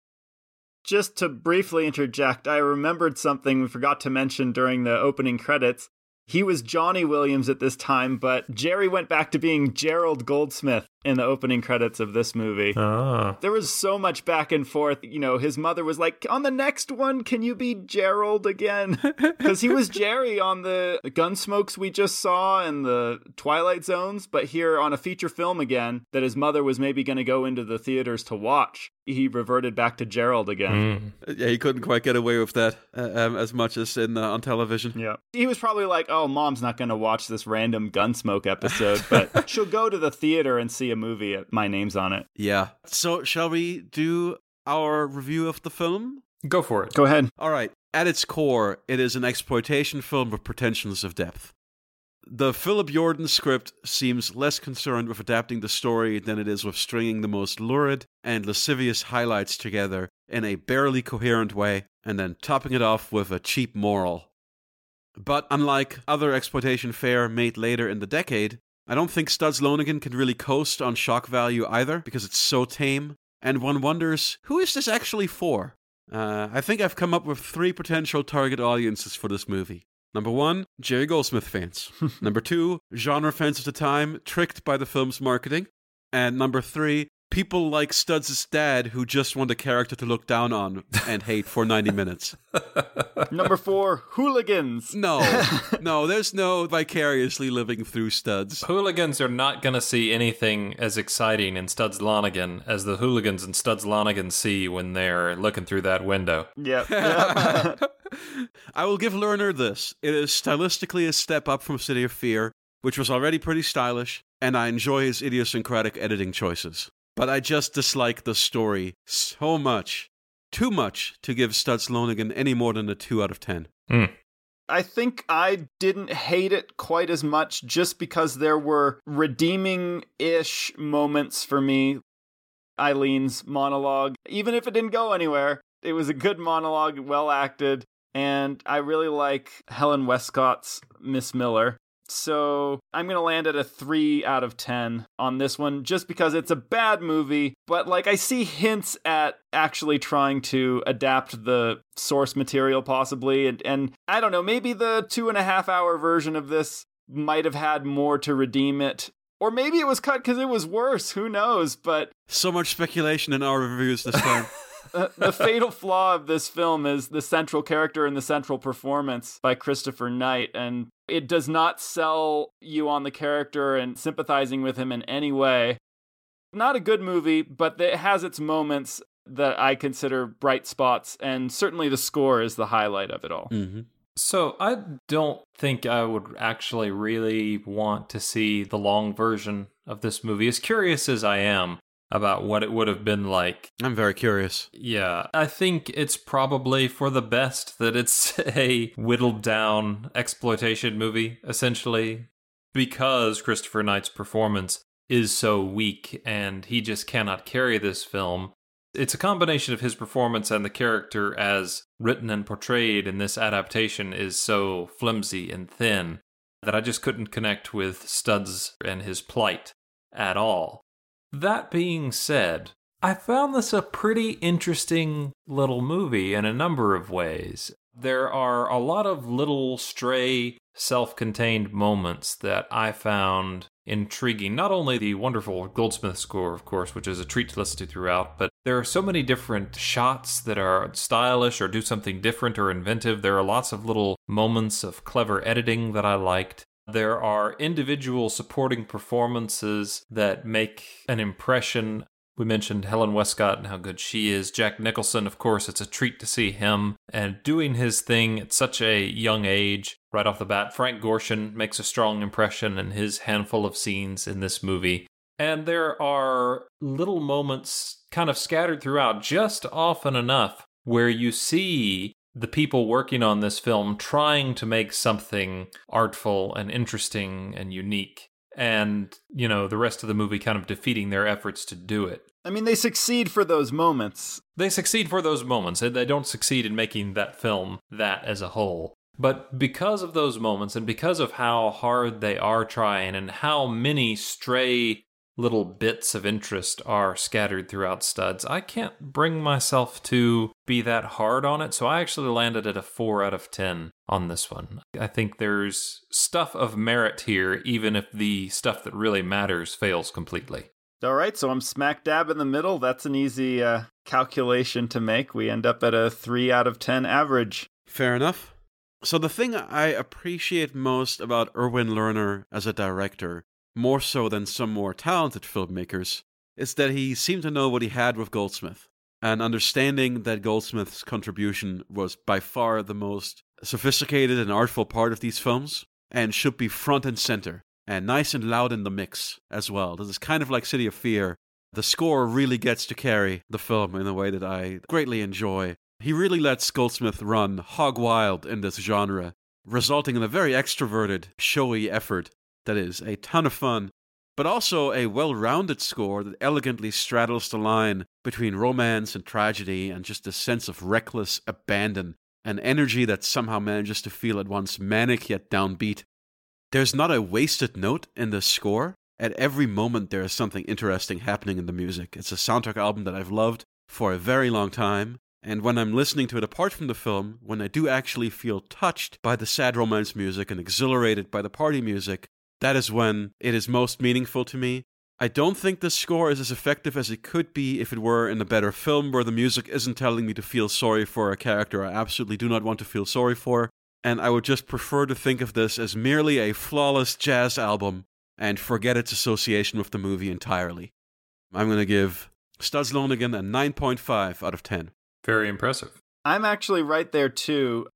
Just to briefly interject, I remembered something we forgot to mention during the opening credits. He was Johnny Williams at this time, but Jerry went back to being Gerald Goldsmith in the opening credits of this movie. Ah. There was so much back and forth. You know, his mother was like, on the next one, can you be Gerald again? Because he was Jerry on the Gunsmokes we just saw and the Twilight Zones, but here on a feature film again that his mother was maybe going to go into the theaters to watch, he reverted back to Gerald again. Mm. Yeah, he couldn't quite get away with that as much as on television. Yeah, he was probably like, oh, mom's not going to watch this random Gunsmoke episode, but she'll go to the theater and see a movie. My name's on it. Yeah. So shall we do our review of the film? Go for it. Go ahead. All right. At its core, it is an exploitation film with pretensions of depth. The Philip Yordan script seems less concerned with adapting the story than it is with stringing the most lurid and lascivious highlights together in a barely coherent way and then topping it off with a cheap moral. But unlike other exploitation fare made later in the decade, I don't think Studs Lonigan can really coast on shock value either because it's so tame, and one wonders, who is this actually for? I think I've come up with three potential target audiences for this movie. Number one, Jerry Goldsmith fans. Number two, genre fans of the time, tricked by the film's marketing. And number three, people like Studs' dad who just want a character to look down on and hate for 90 minutes. Number four, hooligans. No, there's no vicariously living through Studs. Hooligans are not going to see anything as exciting in Studs Lonigan as the hooligans in Studs Lonigan see when they're looking through that window. Yep. I will give Lerner this. It is stylistically a step up from City of Fear, which was already pretty stylish, and I enjoy his idiosyncratic editing choices. But I just dislike the story so much. Too much to give Studs Lonigan any more than a 2 out of 10. Mm. I think I didn't hate it quite as much just because there were redeeming-ish moments for me. Eileen's monologue, even if it didn't go anywhere, it was a good monologue, well acted, and I really like Helen Westcott's Miss Miller. So I'm going to land at a 3 out of 10 on this one, just because it's a bad movie, but like I see hints at actually trying to adapt the source material possibly, and I don't know, maybe the 2.5 hour version of this might have had more to redeem it. Or maybe it was cut because it was worse, who knows, but... So much speculation in our reviews this time. The fatal flaw of this film is the central character and the central performance by Christopher Knight, and it does not sell you on the character and sympathizing with him in any way. Not a good movie, but it has its moments that I consider bright spots, and certainly the score is the highlight of it all. Mm-hmm. So I don't think I would actually really want to see the long version of this movie, as curious as I am about what it would have been like. I'm very curious. Yeah, I think it's probably for the best that it's a whittled down exploitation movie, essentially, because Christopher Knight's performance is so weak and he just cannot carry this film. It's a combination of his performance and the character as written and portrayed in this adaptation is so flimsy and thin that I just couldn't connect with Studs and his plight at all. That being said, I found this a pretty interesting little movie in a number of ways. There are a lot of little stray, self-contained moments that I found intriguing. Not only the wonderful Goldsmith score, of course, which is a treat to listen to throughout, but there are so many different shots that are stylish or do something different or inventive. There are lots of little moments of clever editing that I liked. There are individual supporting performances that make an impression. We mentioned Helen Westcott and how good she is. Jack Nicholson, of course, it's a treat to see him and doing his thing at such a young age right off the bat. Frank Gorshin makes a strong impression in his handful of scenes in this movie. And there are little moments kind of scattered throughout, just often enough, where you see the people working on this film trying to make something artful and interesting and unique. And, you know, the rest of the movie kind of defeating their efforts to do it. I mean, they succeed for those moments. They don't succeed in making that film that as a whole. But because of those moments and because of how hard they are trying and how many stray little bits of interest are scattered throughout Studs, I can't bring myself to be that hard on it, so I actually landed at a 4 out of 10 on this one. I think there's stuff of merit here, even if the stuff that really matters fails completely. All right, so I'm smack dab in the middle. That's an easy calculation to make. We end up at a 3 out of 10 average. Fair enough. So the thing I appreciate most about Irving Lerner as a director, more so than some more talented filmmakers, is that he seemed to know what he had with Goldsmith, and understanding that Goldsmith's contribution was by far the most sophisticated and artful part of these films, and should be front and center, and nice and loud in the mix as well. This is kind of like City of Fear. The score really gets to carry the film in a way that I greatly enjoy. He really lets Goldsmith run hog wild in this genre, resulting in a very extroverted, showy effort that is a ton of fun, but also a well-rounded score that elegantly straddles the line between romance and tragedy and just a sense of reckless abandon, an energy that somehow manages to feel at once manic yet downbeat. There's not a wasted note in the score. At every moment there is something interesting happening in the music. It's a soundtrack album that I've loved for a very long time, And when I'm listening to it apart from the film, when I do actually feel touched by the sad romance music and exhilarated by the party music, that is when it is most meaningful to me. I don't think this score is as effective as it could be if it were in a better film where the music isn't telling me to feel sorry for a character I absolutely do not want to feel sorry for, and I would just prefer to think of this as merely a flawless jazz album and forget its association with the movie entirely. I'm going to give Studs Lonigan a 9.5 out of 10. Very impressive. I'm actually right there too.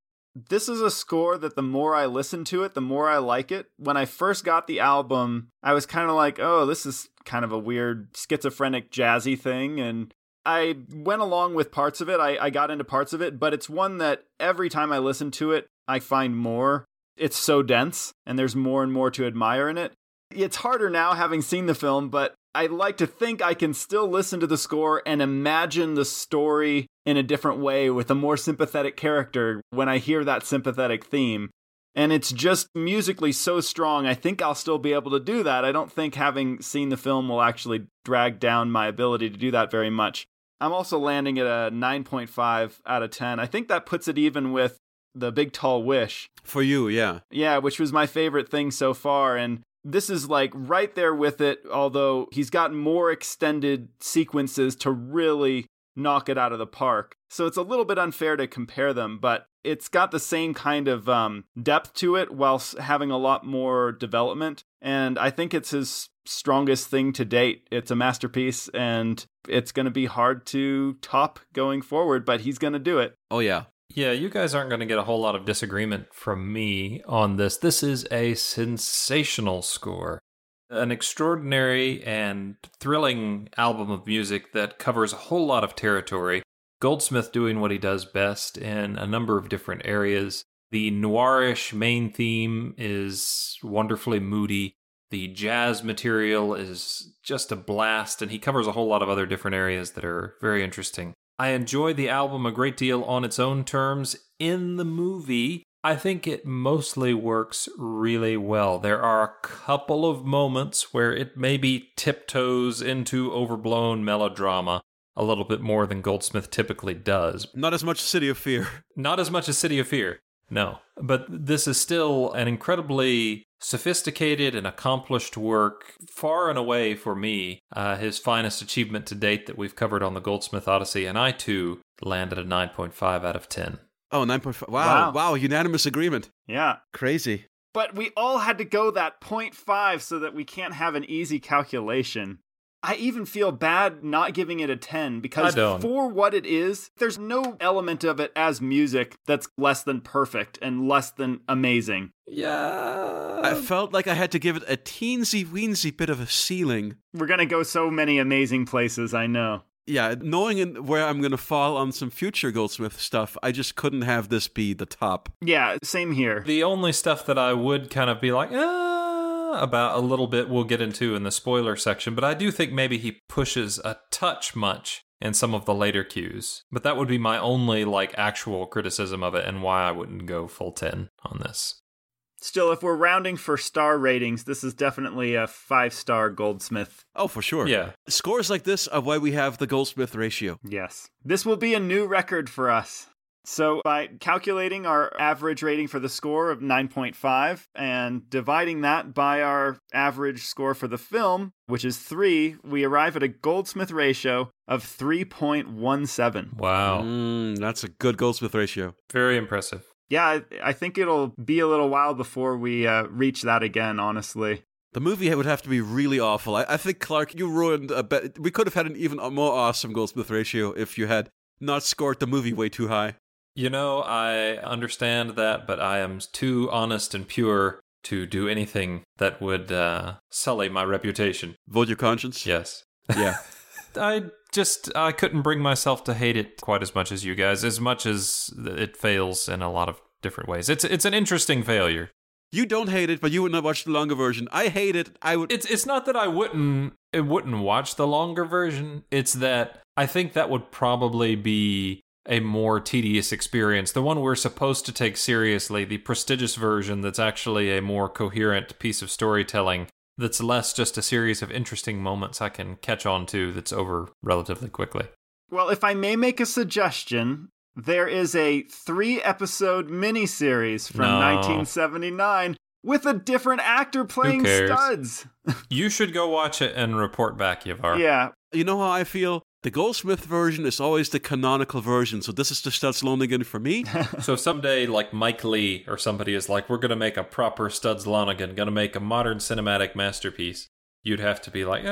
This is a score that the more I listen to it, the more I like it. When I first got the album, I was kind of like, oh, this is kind of a weird schizophrenic jazzy thing. And I went along with parts of it. I got into parts of it, but it's one that every time I listen to it, I find more. It's so dense and there's more and more to admire in it. It's harder now having seen the film, but I like to think I can still listen to the score and imagine the story in a different way with a more sympathetic character when I hear that sympathetic theme. And it's just musically so strong, I think I'll still be able to do that. I don't think having seen the film will actually drag down my ability to do that very much. I'm also landing at a 9.5 out of 10. I think that puts it even with The Big Tall Wish. For you, yeah. Yeah, which was my favorite thing so far, and this is like right there with it, although he's got more extended sequences to really knock it out of the park. So it's a little bit unfair to compare them, but it's got the same kind of depth to it whilst having a lot more development. And I think it's his strongest thing to date. It's a masterpiece and it's going to be hard to top going forward, but he's going to do it. Oh, yeah. Yeah, you guys aren't going to get a whole lot of disagreement from me on this. This is a sensational score, an extraordinary and thrilling album of music that covers a whole lot of territory. Goldsmith doing what he does best in a number of different areas. The noirish main theme is wonderfully moody. The jazz material is just a blast, and he covers a whole lot of other different areas that are very interesting. I enjoy the album a great deal on its own terms. In the movie, I think it mostly works really well. There are a couple of moments where it maybe tiptoes into overblown melodrama a little bit more than Goldsmith typically does. Not as much City of Fear. Not as much as City of Fear, no. But this is still an incredibly sophisticated and accomplished work, far and away for me, his finest achievement to date that we've covered on the Goldsmith Odyssey, and I too landed a 9.5 out of 10. Oh, 9.5. Wow, unanimous agreement. Yeah. Crazy. But we all had to go that 0.5 so that we can't have an easy calculation. I even feel bad not giving it a 10 because for what it is, there's no element of it as music that's less than perfect and less than amazing. Yeah. I felt like I had to give it a teensy-weensy bit of a ceiling. We're going to go so many amazing places, I know. Yeah, knowing where I'm going to fall on some future Goldsmith stuff, I just couldn't have this be the top. Yeah, same here. The only stuff that I would kind of be like, about a little bit we'll get into in the spoiler section, but I do think maybe he pushes a touch much in some of the later cues. But that would be my only actual criticism of it and why I wouldn't go full 10 on this. Still, if we're rounding for star ratings, this is definitely a 5-star Goldsmith. Oh, for sure. Yeah. Scores like this are why we have the Goldsmith ratio. Yes. This will be a new record for us. So by calculating our average rating for the score of 9.5 and dividing that by our average score for the film, which is 3, we arrive at a Goldsmith ratio of 3.17. Wow. That's a good Goldsmith ratio. Very impressive. Yeah, I think it'll be a little while before we reach that again, honestly. The movie would have to be really awful. I think, Clark, you ruined a bit. We could have had an even more awesome Goldsmith ratio if you had not scored the movie way too high. You know, I understand that, but I am too honest and pure to do anything that would sully my reputation. Vote your conscience? Yes. Yeah. I couldn't bring myself to hate it quite as much as you guys, as much as it fails in a lot of different ways. It's an interesting failure. You don't hate it, but you wouldn't have watched the longer version. I hate it. I would. It's not that I wouldn't watch the longer version. It's that I think that would probably be a more tedious experience. The one we're supposed to take seriously, the prestigious version that's actually a more coherent piece of storytelling that's less just a series of interesting moments I can catch on to that's over relatively quickly. Well, if I may make a suggestion, there is a 3-episode miniseries from 1979 with a different actor playing Studs. You should go watch it and report back, Yavar. Yeah. You know how I feel? The Goldsmith version is always the canonical version, so this is the Studs Lonigan for me. So someday, like Mike Lee or somebody is like, we're going to make a proper Studs Lonigan, going to make a modern cinematic masterpiece. You'd have to be like,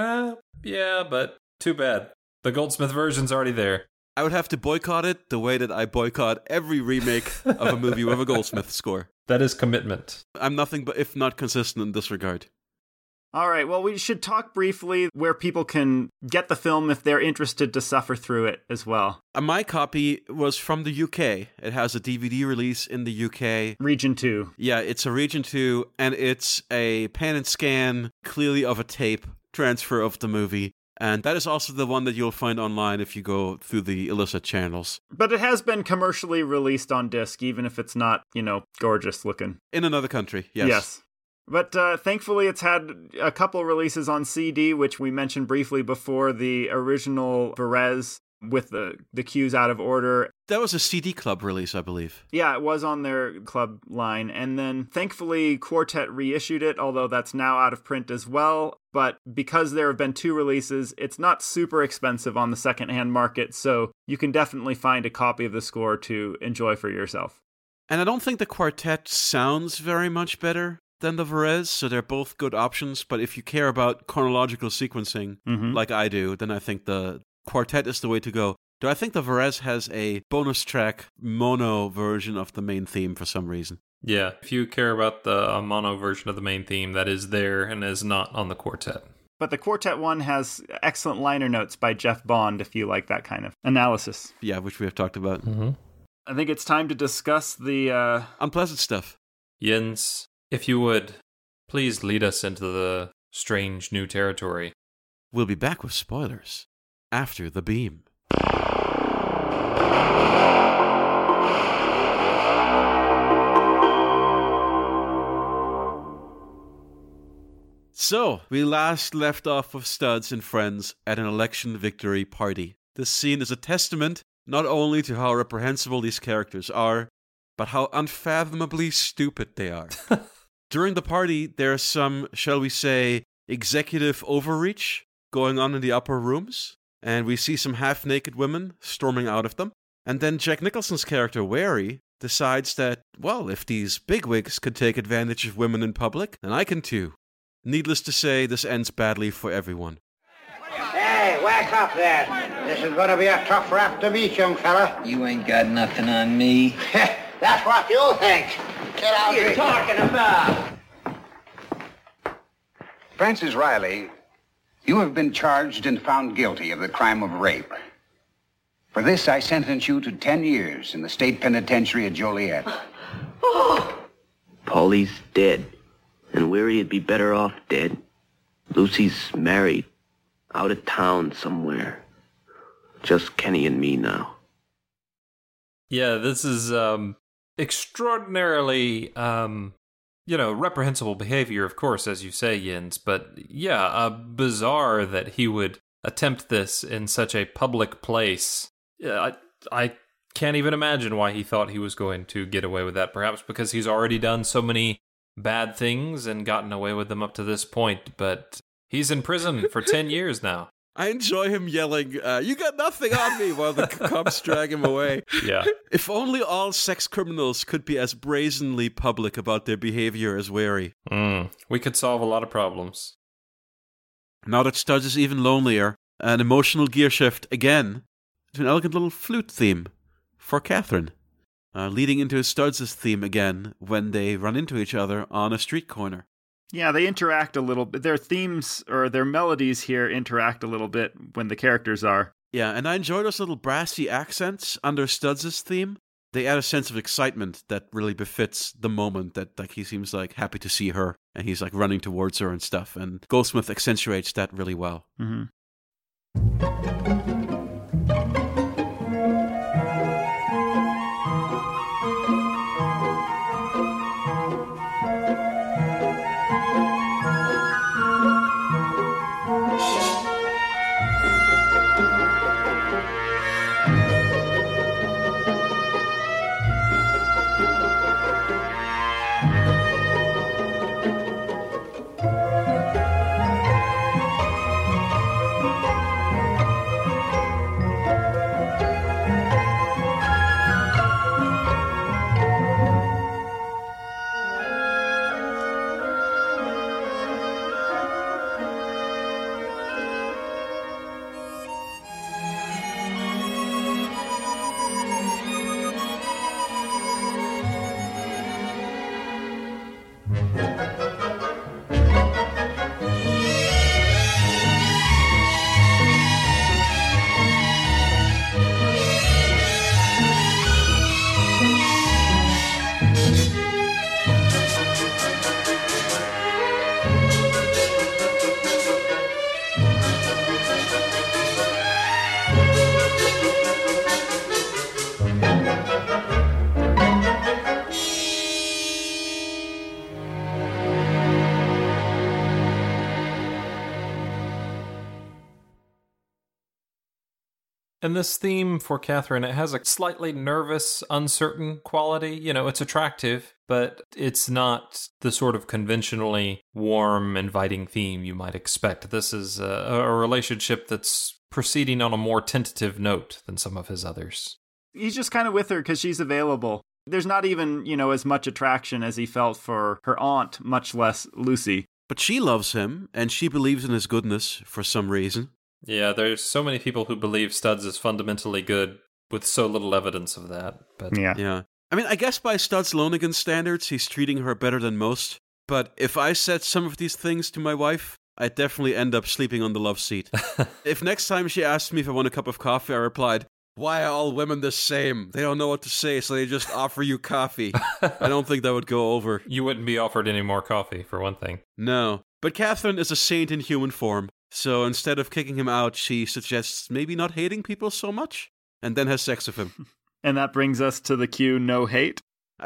yeah, but too bad. The Goldsmith version's already there. I would have to boycott it the way that I boycott every remake of a movie with a Goldsmith score. That is commitment. I'm nothing but if not consistent in this regard. All right, well, we should talk briefly where people can get the film if they're interested to suffer through it as well. My copy was from the UK. It has a DVD release in the UK. Region 2. Yeah, it's a Region 2, and it's a pan and scan, clearly of a tape transfer of the movie. And that is also the one that you'll find online if you go through the illicit channels. But it has been commercially released on disc, even if it's not, gorgeous looking. In another country, yes. Yes. But thankfully, it's had a couple releases on CD, which we mentioned briefly before, the original Varèse with the cues out of order. That was a CD Club release, I believe. Yeah, it was on their club line. And then, thankfully, Quartet reissued it, although that's now out of print as well. But because there have been 2 releases, it's not super expensive on the secondhand market, so you can definitely find a copy of the score to enjoy for yourself. And I don't think the Quartet sounds very much better than the Varèse, so they're both good options. But if you care about chronological sequencing, like I do, then I think the Quartet is the way to go. Though I think the Varèse has a bonus track mono version of the main theme for some reason. Yeah, if you care about the mono version of the main theme, that is there and is not on the Quartet. But the Quartet one has excellent liner notes by Jeff Bond, if you like that kind of analysis. Yeah, which we have talked about. Mm-hmm. I think it's time to discuss the unpleasant stuff. Jens, if you would, please lead us into the strange new territory. We'll be back with spoilers after the beam. So, we last left off with Studs and friends at an election victory party. This scene is a testament not only to how reprehensible these characters are, but how unfathomably stupid they are. During the party, there is some, shall we say, executive overreach going on in the upper rooms, and we see some half-naked women storming out of them. And then Jack Nicholson's character, Wary, decides that, well, if these bigwigs could take advantage of women in public, then I can too. Needless to say, this ends badly for everyone. Hey, whack up there. This is going to be a tough rap to meet, young fella. You ain't got nothing on me. That's what you think. Get out here. What are you talking about? Francis Riley, you have been charged and found guilty of the crime of rape. For this, I sentence you to 10 years in the state penitentiary at Joliet. Oh. Paulie's dead, and Weary would be better off dead. Lucy's married, out of town somewhere. Just Kenny and me now. Yeah, this is extraordinarily, reprehensible behavior, of course, as you say, Jens, but yeah, bizarre that he would attempt this in such a public place. Yeah, I can't even imagine why he thought he was going to get away with that, perhaps because he's already done so many bad things and gotten away with them up to this point, but he's in prison for 10 years now. I enjoy him yelling, you got nothing on me, while the cops drag him away. Yeah. If only all sex criminals could be as brazenly public about their behavior as Wary. We could solve a lot of problems. Now that Studs is even lonelier, an emotional gear shift again to an elegant little flute theme for Catherine, leading into Studs' theme again when they run into each other on a street corner. Yeah, they interact a little bit. Their themes or their melodies here interact a little bit when the characters are. Yeah, and I enjoy those little brassy accents under Studs' theme. They add a sense of excitement that really befits the moment that he seems like happy to see her and he's like running towards her and stuff. And Goldsmith accentuates that really well. Mm-hmm. And this theme for Catherine, it has a slightly nervous, uncertain quality. You know, it's attractive, but it's not the sort of conventionally warm, inviting theme you might expect. This is a relationship that's proceeding on a more tentative note than some of his others. He's just kind of with her because she's available. There's not even, you know, as much attraction as he felt for her aunt, much less Lucy. But she loves him, and she believes in his goodness for some reason. Yeah, there's so many people who believe Studs is fundamentally good with so little evidence of that. But yeah. I mean, I guess by Studs Lonigan's standards, he's treating her better than most. But if I said some of these things to my wife, I'd definitely end up sleeping on the love seat. If next time she asked me if I want a cup of coffee, I replied, "Why are all women the same? They don't know what to say, so they just offer you coffee." I don't think that would go over. You wouldn't be offered any more coffee, for one thing. No. But Catherine is a saint in human form. So instead of kicking him out, she suggests maybe not hating people so much, and then has sex with him. And that brings us to the cue, no hate.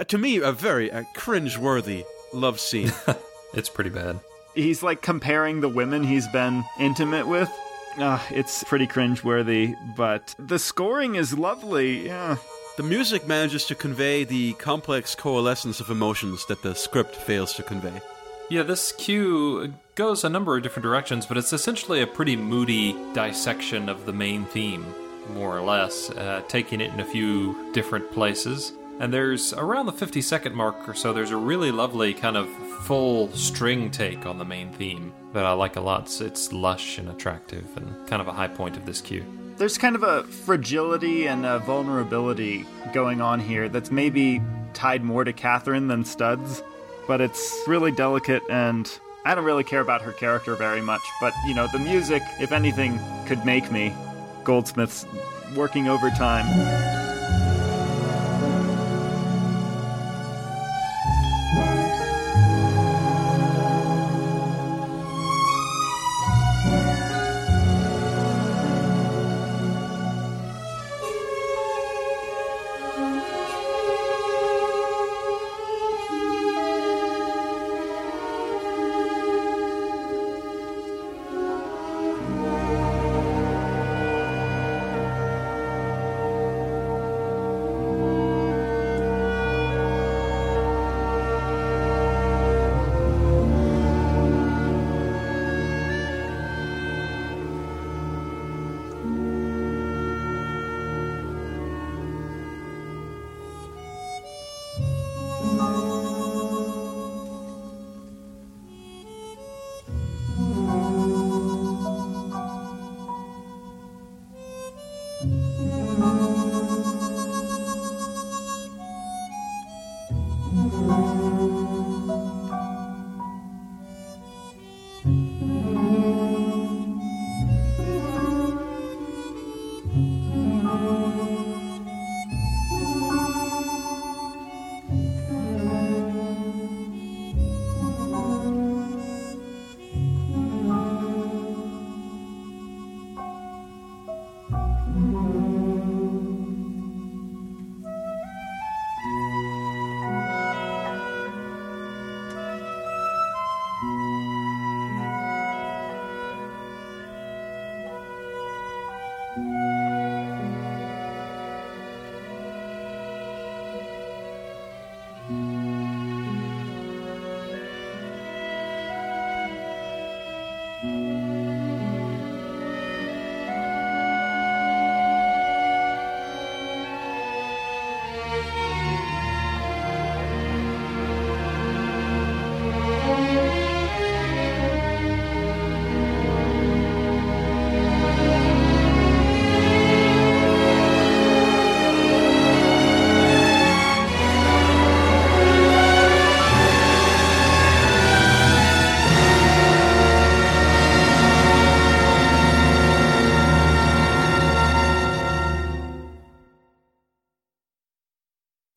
To me, a very cringe-worthy love scene. It's pretty bad. He's like comparing the women he's been intimate with. It's pretty cringe-worthy, but the scoring is lovely, yeah. The music manages to convey the complex coalescence of emotions that the script fails to convey. Yeah, this cue goes a number of different directions, but it's essentially a pretty moody dissection of the main theme, more or less, taking it in a few different places. And there's, around the 50-second mark or so, there's a really lovely kind of full string take on the main theme that I like a lot. It's lush and attractive and kind of a high point of this cue. There's kind of a fragility and a vulnerability going on here that's maybe tied more to Catherine than Studs. But it's really delicate, and I don't really care about her character very much. But, you know, the music, if anything, could make me. Goldsmith's working overtime.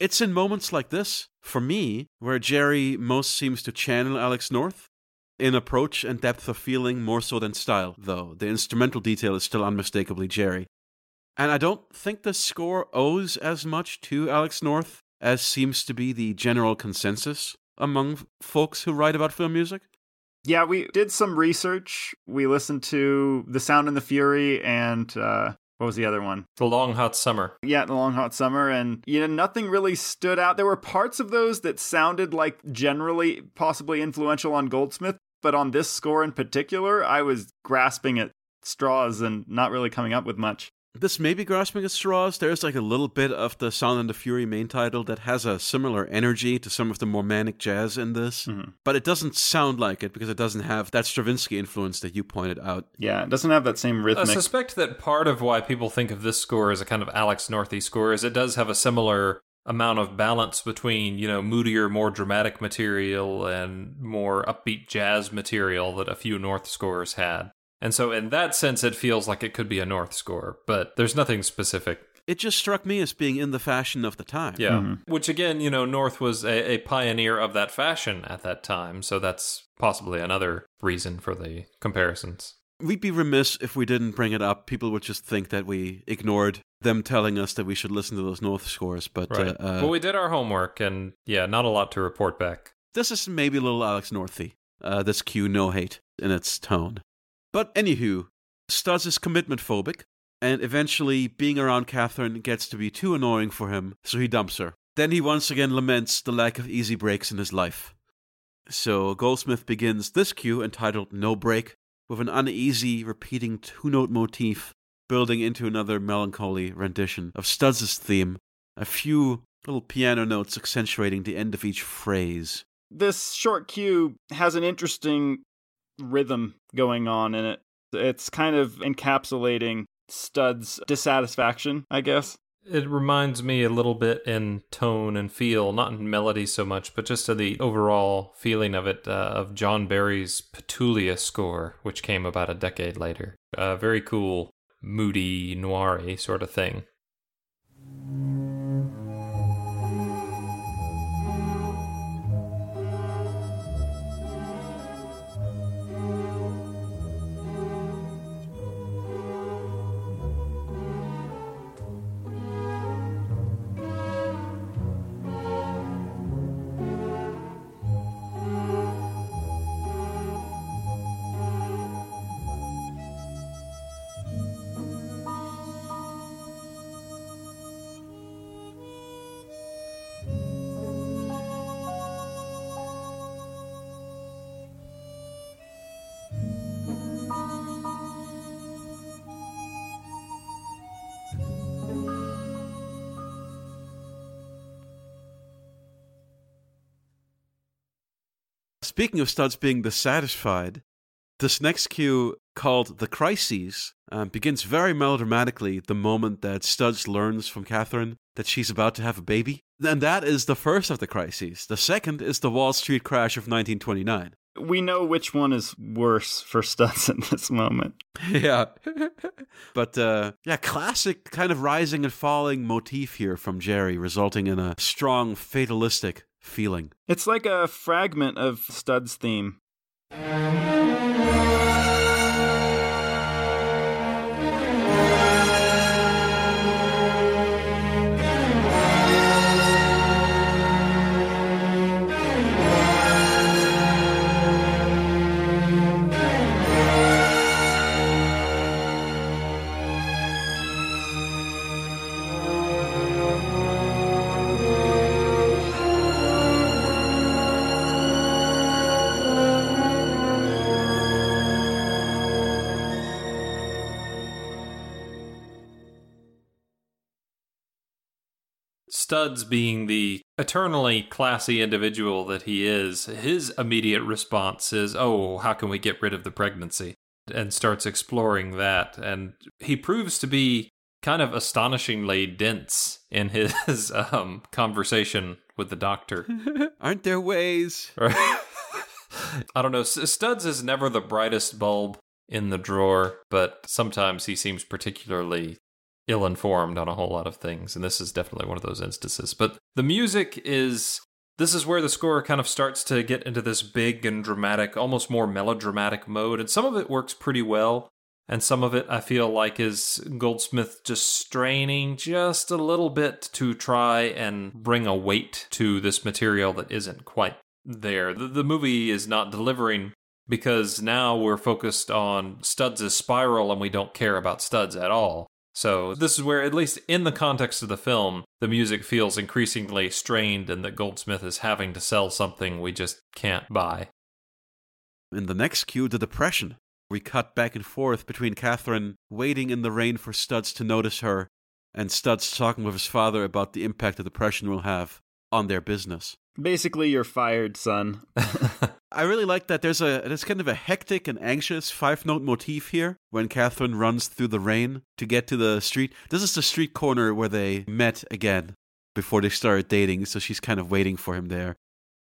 It's in moments like this, for me, where Jerry most seems to channel Alex North, in approach and depth of feeling more so than style, though. The instrumental detail is still unmistakably Jerry. And I don't think the score owes as much to Alex North as seems to be the general consensus among folks who write about film music. Yeah, we did some research. We listened to The Sound and the Fury and What was the other one? The Long Hot Summer. Yeah, The Long Hot Summer. And, you know, nothing really stood out. There were parts of those that sounded like generally possibly influential on Goldsmith, but on this score in particular, I was grasping at straws and not really coming up with much. This may be grasping at straws. There's like a little bit of the Sound and the Fury main title that has a similar energy to some of the more manic jazz in this. Mm-hmm. But it doesn't sound like it because it doesn't have that Stravinsky influence that you pointed out. Yeah, it doesn't have that same rhythmic... I suspect that part of why people think of this score as a kind of Alex North-y score is it does have a similar amount of balance between, you know, moodier, more dramatic material and more upbeat jazz material that a few North scores had. And so in that sense, it feels like it could be a North score, but there's nothing specific. It just struck me as being in the fashion of the time. Yeah, mm-hmm. Which again, you know, North was a pioneer of that fashion at that time, so that's possibly another reason for the comparisons. We'd be remiss if we didn't bring it up. People would just think that we ignored them telling us that we should listen to those North scores, but... Right. Well, we did our homework, and yeah, not a lot to report back. This is maybe a little Alex Northy, this cue no hate in its tone. But anywho, Studs is commitment phobic, and eventually being around Catherine gets to be too annoying for him, so he dumps her. Then he once again laments the lack of easy breaks in his life. So Goldsmith begins this cue, entitled No Break, with an uneasy, repeating two-note motif, building into another melancholy rendition of Studs' theme, a few little piano notes accentuating the end of each phrase. This short cue has an interesting rhythm going on in it. It's kind of encapsulating Studs' dissatisfaction, I guess. It reminds me a little bit in tone and feel, not in melody so much, but just of the overall feeling of it, of John Barry's Petulia score, which came about a decade later. A very cool, moody, noir-y sort of thing. Speaking of Studs being dissatisfied, this next cue, called The Crises, begins very melodramatically the moment that Studs learns from Catherine that she's about to have a baby. And that is the first of the crises. The second is the Wall Street crash of 1929. We know which one is worse for Studs in this moment. Yeah. But, yeah, classic kind of rising and falling motif here from Jerry, resulting in a strong fatalistic feeling. It's like a fragment of Studs' theme. Studs being the eternally classy individual that he is, his immediate response is, oh, how can we get rid of the pregnancy? And starts exploring that. And he proves to be kind of astonishingly dense in his conversation with the doctor. Aren't there ways? I don't know. Studs is never the brightest bulb in the drawer, but sometimes he seems particularly ill-informed on a whole lot of things, and this is definitely one of those instances. But the music is... This is where the score kind of starts to get into this big and dramatic, almost more melodramatic mode, and some of it works pretty well, and some of it, I feel like, is Goldsmith just straining just a little bit to try and bring a weight to this material that isn't quite there. The movie is not delivering, because now we're focused on Studs' spiral, and we don't care about Studs at all. So this is where, at least in the context of the film, the music feels increasingly strained and that Goldsmith is having to sell something we just can't buy. In the next cue, the Depression. We cut back and forth between Catherine waiting in the rain for Studs to notice her and Studs talking with his father about the impact the Depression will have on their business. Basically, you're fired, son. I really like that there's kind of a hectic and anxious five-note motif here when Catherine runs through the rain to get to the street. This is the street corner where they met again before they started dating, so she's kind of waiting for him there.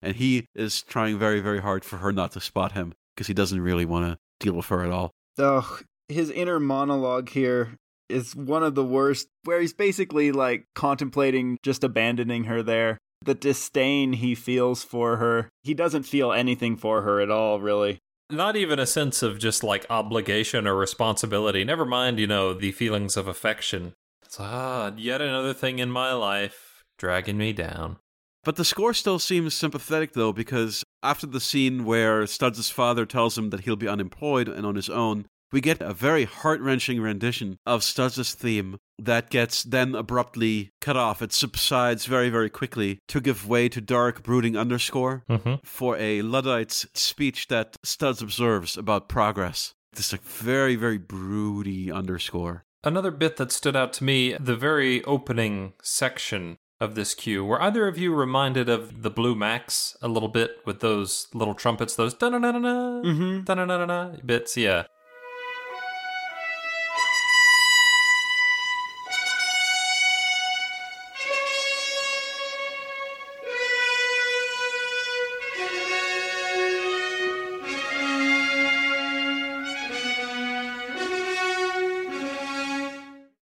And he is trying very, very hard for her not to spot him because he doesn't really want to deal with her at all. Oh, his inner monologue here is one of the worst, where he's basically like contemplating just abandoning her there. The disdain he feels for her. He doesn't feel anything for her at all, really. Not even a sense of just like obligation or responsibility. Never mind, you know, the feelings of affection. It's yet another thing in my life dragging me down. But the score still seems sympathetic, though, because after the scene where Studs' father tells him that he'll be unemployed and on his own, we get a very heart-wrenching rendition of Studs' theme that gets then abruptly cut off. It subsides very, very quickly to give way to dark, brooding underscore for a Luddite's speech that Studs observes about progress. This like very, very broody underscore. Another bit that stood out to me, the very opening section of this cue. Were either of you reminded of the Blue Max a little bit with those little trumpets, those da-na-na-na-na, da-na-na-na-na bits? Yeah.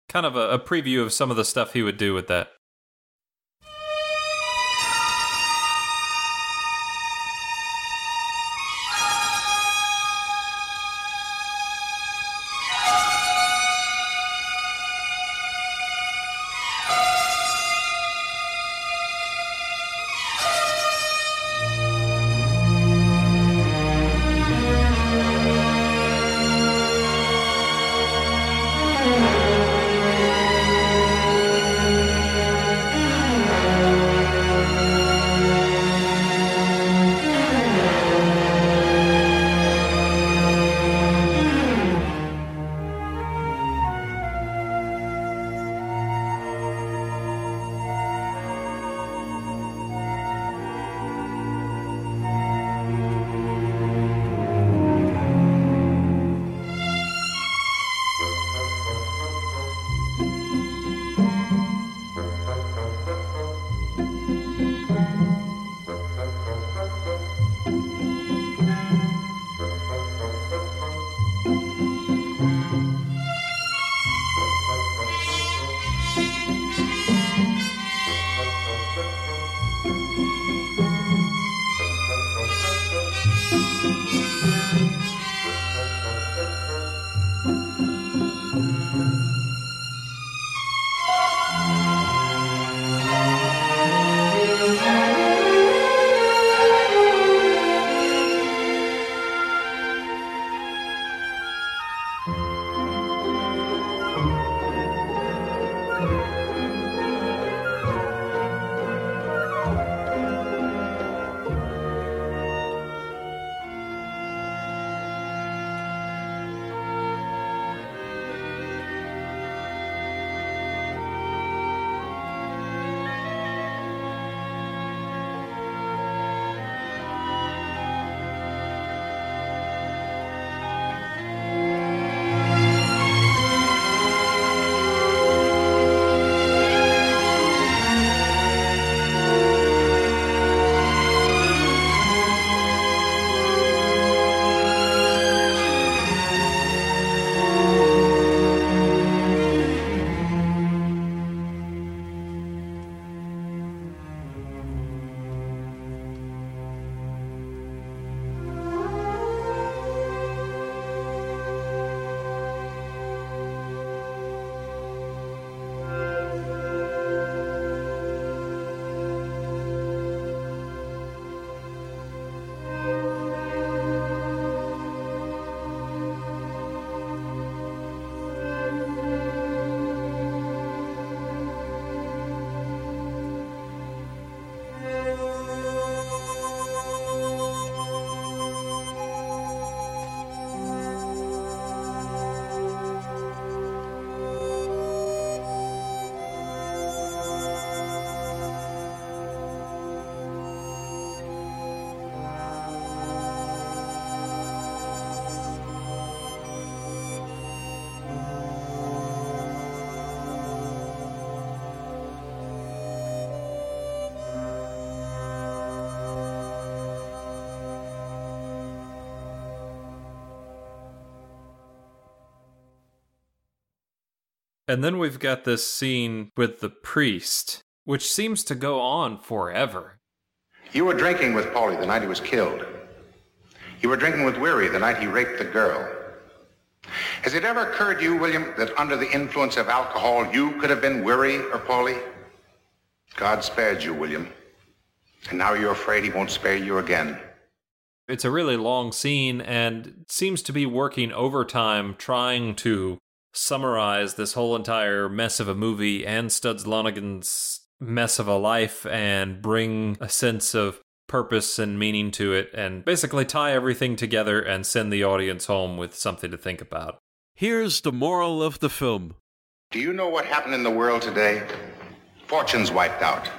Kind of a preview of some of the stuff he would do with that. And then we've got this scene with the priest, which seems to go on forever. You were drinking with Paulie the night he was killed. You were drinking with Weary the night he raped the girl. Has it ever occurred to you, William, that under the influence of alcohol you could have been Weary or Paulie? God spared you, William. And now you're afraid he won't spare you again. It's a really long scene and seems to be working overtime trying to summarize this whole entire mess of a movie and Studs Lonigan's mess of a life and bring a sense of purpose and meaning to it and basically tie everything together and send the audience home with something to think about. Here's the moral of the film. Do you know what happened in the world today? Fortunes wiped out.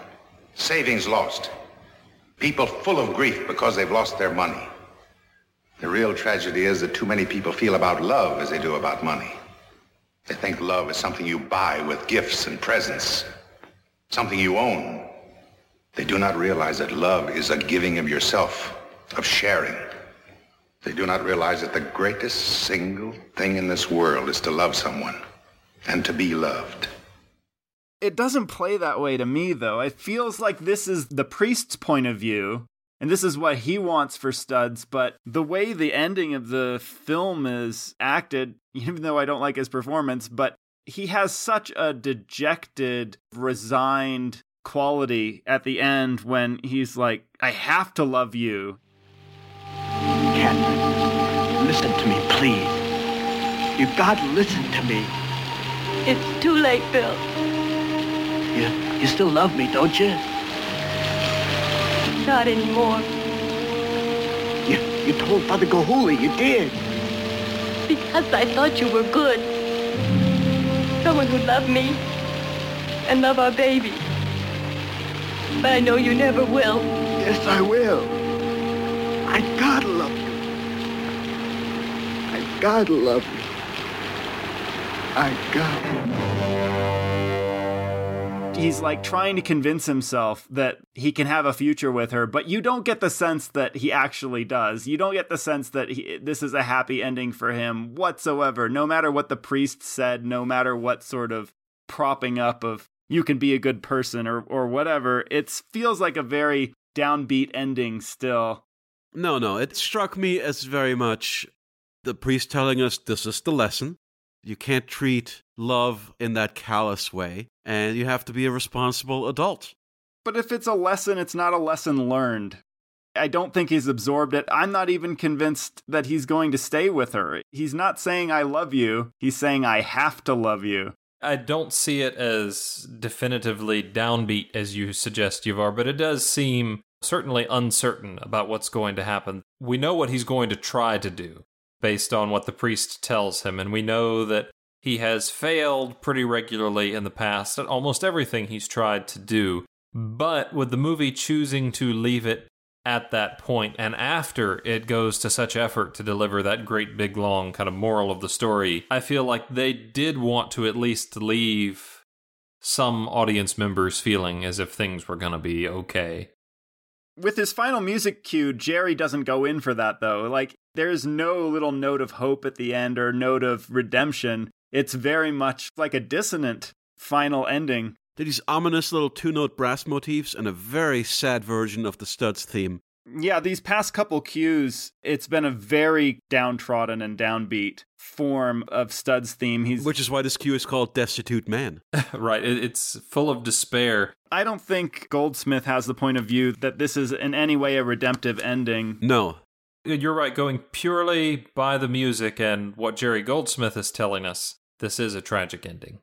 Savings lost. People full of grief because they've lost their money. The real tragedy is that too many people feel about love as they do about money. They think love is something you buy with gifts and presents, something you own. They do not realize that love is a giving of yourself, of sharing. They do not realize that the greatest single thing in this world is to love someone and to be loved. It doesn't play that way to me, though. It feels like this is the priest's point of view, and this is what he wants for Studs, but the way the ending of the film is acted, even though I don't like his performance, but he has such a dejected, resigned quality at the end when he's like, I have to love you. Catherine, listen to me, please. You've got to listen to me. It's too late, Bill. You still love me, don't you? Not anymore. You told Father Gohuli, you did. Because I thought you were good. Someone who'd love me and love our baby. But I know you never will. Yes, I will. I gotta love you. I gotta love you. I gotta. He's like trying to convince himself that he can have a future with her, but you don't get the sense that he actually does. You don't get the sense that this is a happy ending for him whatsoever, no matter what the priest said, no matter what sort of propping up of you can be a good person or whatever. It feels like a very downbeat ending still. No, it struck me as very much the priest telling us this is the lesson. You can't treat love in that callous way, and you have to be a responsible adult. But if it's a lesson, it's not a lesson learned. I don't think he's absorbed it. I'm not even convinced that he's going to stay with her. He's not saying, I love you. He's saying, I have to love you. I don't see it as definitively downbeat as you suggest, Yavar, but it does seem certainly uncertain about what's going to happen. We know what he's going to try to do based on what the priest tells him, and we know that he has failed pretty regularly in the past at almost everything he's tried to do, but with the movie choosing to leave it at that point, and after it goes to such effort to deliver that great big long kind of moral of the story, I feel like they did want to at least leave some audience members feeling as if things were going to be okay. With his final music cue, Jerry doesn't go in for that, though. Like, there's no little note of hope at the end or note of redemption. It's very much like a dissonant final ending. These ominous little two-note brass motifs and a very sad version of the Studs theme. Yeah, these past couple cues, it's been a very downtrodden and downbeat form of Studs theme. Which is why this cue is called Destitute Man. Right, it's full of despair. I don't think Goldsmith has the point of view that this is in any way a redemptive ending. No. You're right, going purely by the music and what Jerry Goldsmith is telling us, this is a tragic ending.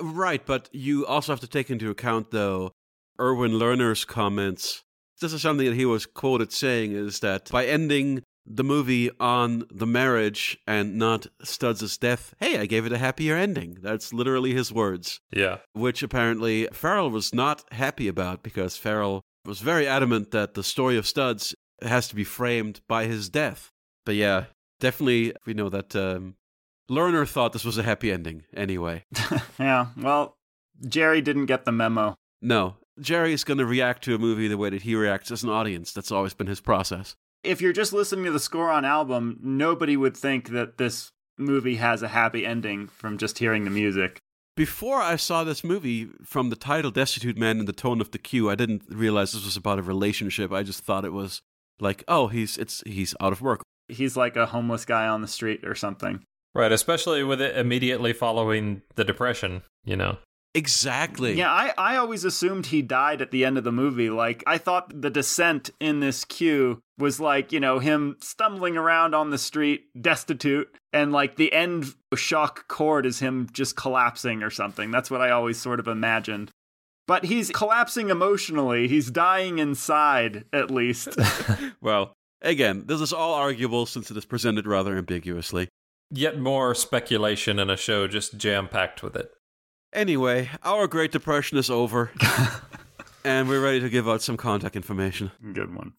Right, but you also have to take into account, though, Irving Lerner's comments. This is something that he was quoted saying, is that by ending the movie on the marriage and not Studs' death, hey, I gave it a happier ending. That's literally his words. Yeah. Which apparently Farrell was not happy about, because Farrell was very adamant that the story of Studs has to be framed by his death. But yeah, definitely we know that Lerner thought this was a happy ending, anyway. Yeah, well, Jerry didn't get the memo. No, Jerry's going to react to a movie the way that he reacts as an audience. That's always been his process. If you're just listening to the score on album, nobody would think that this movie has a happy ending from just hearing the music. Before I saw this movie, from the title, Destitute Man, and the tone of the cue, I didn't realize this was about a relationship. I just thought it was like, oh, he's out of work. He's like a homeless guy on the street or something. Right, especially with it immediately following the Depression, you know. Exactly. Yeah, I always assumed he died at the end of the movie. Like, I thought the descent in this cue was like, you know, him stumbling around on the street, destitute, and like the end shock chord is him just collapsing or something. That's what I always sort of imagined. But he's collapsing emotionally. He's dying inside, at least. Well, again, this is all arguable since it is presented rather ambiguously. Yet more speculation in a show just jam-packed with it. Anyway, our Great Depression is over, and we're ready to give out some contact information. Good one.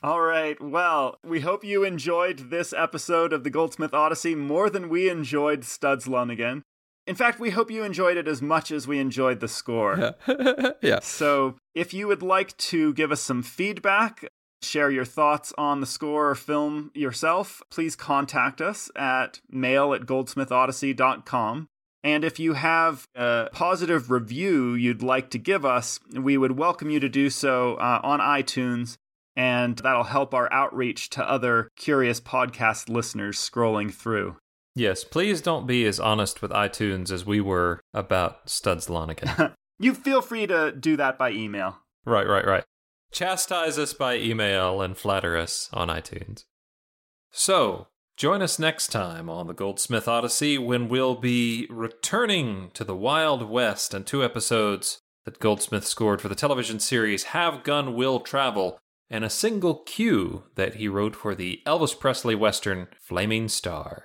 All right, well, we hope you enjoyed this episode of the Goldsmith Odyssey more than we enjoyed Studs Lonigan. In fact, we hope you enjoyed it as much as we enjoyed the score. Yeah. Yeah. So if you would like to give us some feedback, share your thoughts on the score or film yourself, please contact us at mail@goldsmithodyssey.com. And if you have a positive review you'd like to give us, we would welcome you to do so on iTunes, and that'll help our outreach to other curious podcast listeners scrolling through. Yes, please don't be as honest with iTunes as we were about Studs Lonigan. You feel free to do that by email. Right. Chastise us by email and flatter us on iTunes. So, join us next time on the Goldsmith Odyssey when we'll be returning to the Wild West and two episodes that Goldsmith scored for the television series Have Gun Will Travel and a single cue that he wrote for the Elvis Presley Western Flaming Star.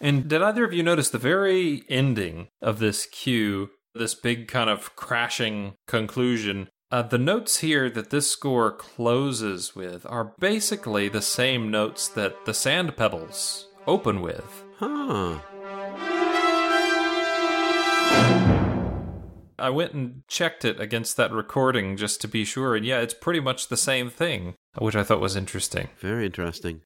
And did either of you notice the very ending of this cue, this big kind of crashing conclusion? The notes here that this score closes with are basically the same notes that the Sand Pebbles open with. Huh. I went and checked it against that recording just to be sure, and yeah, it's pretty much the same thing, which I thought was interesting. Very interesting.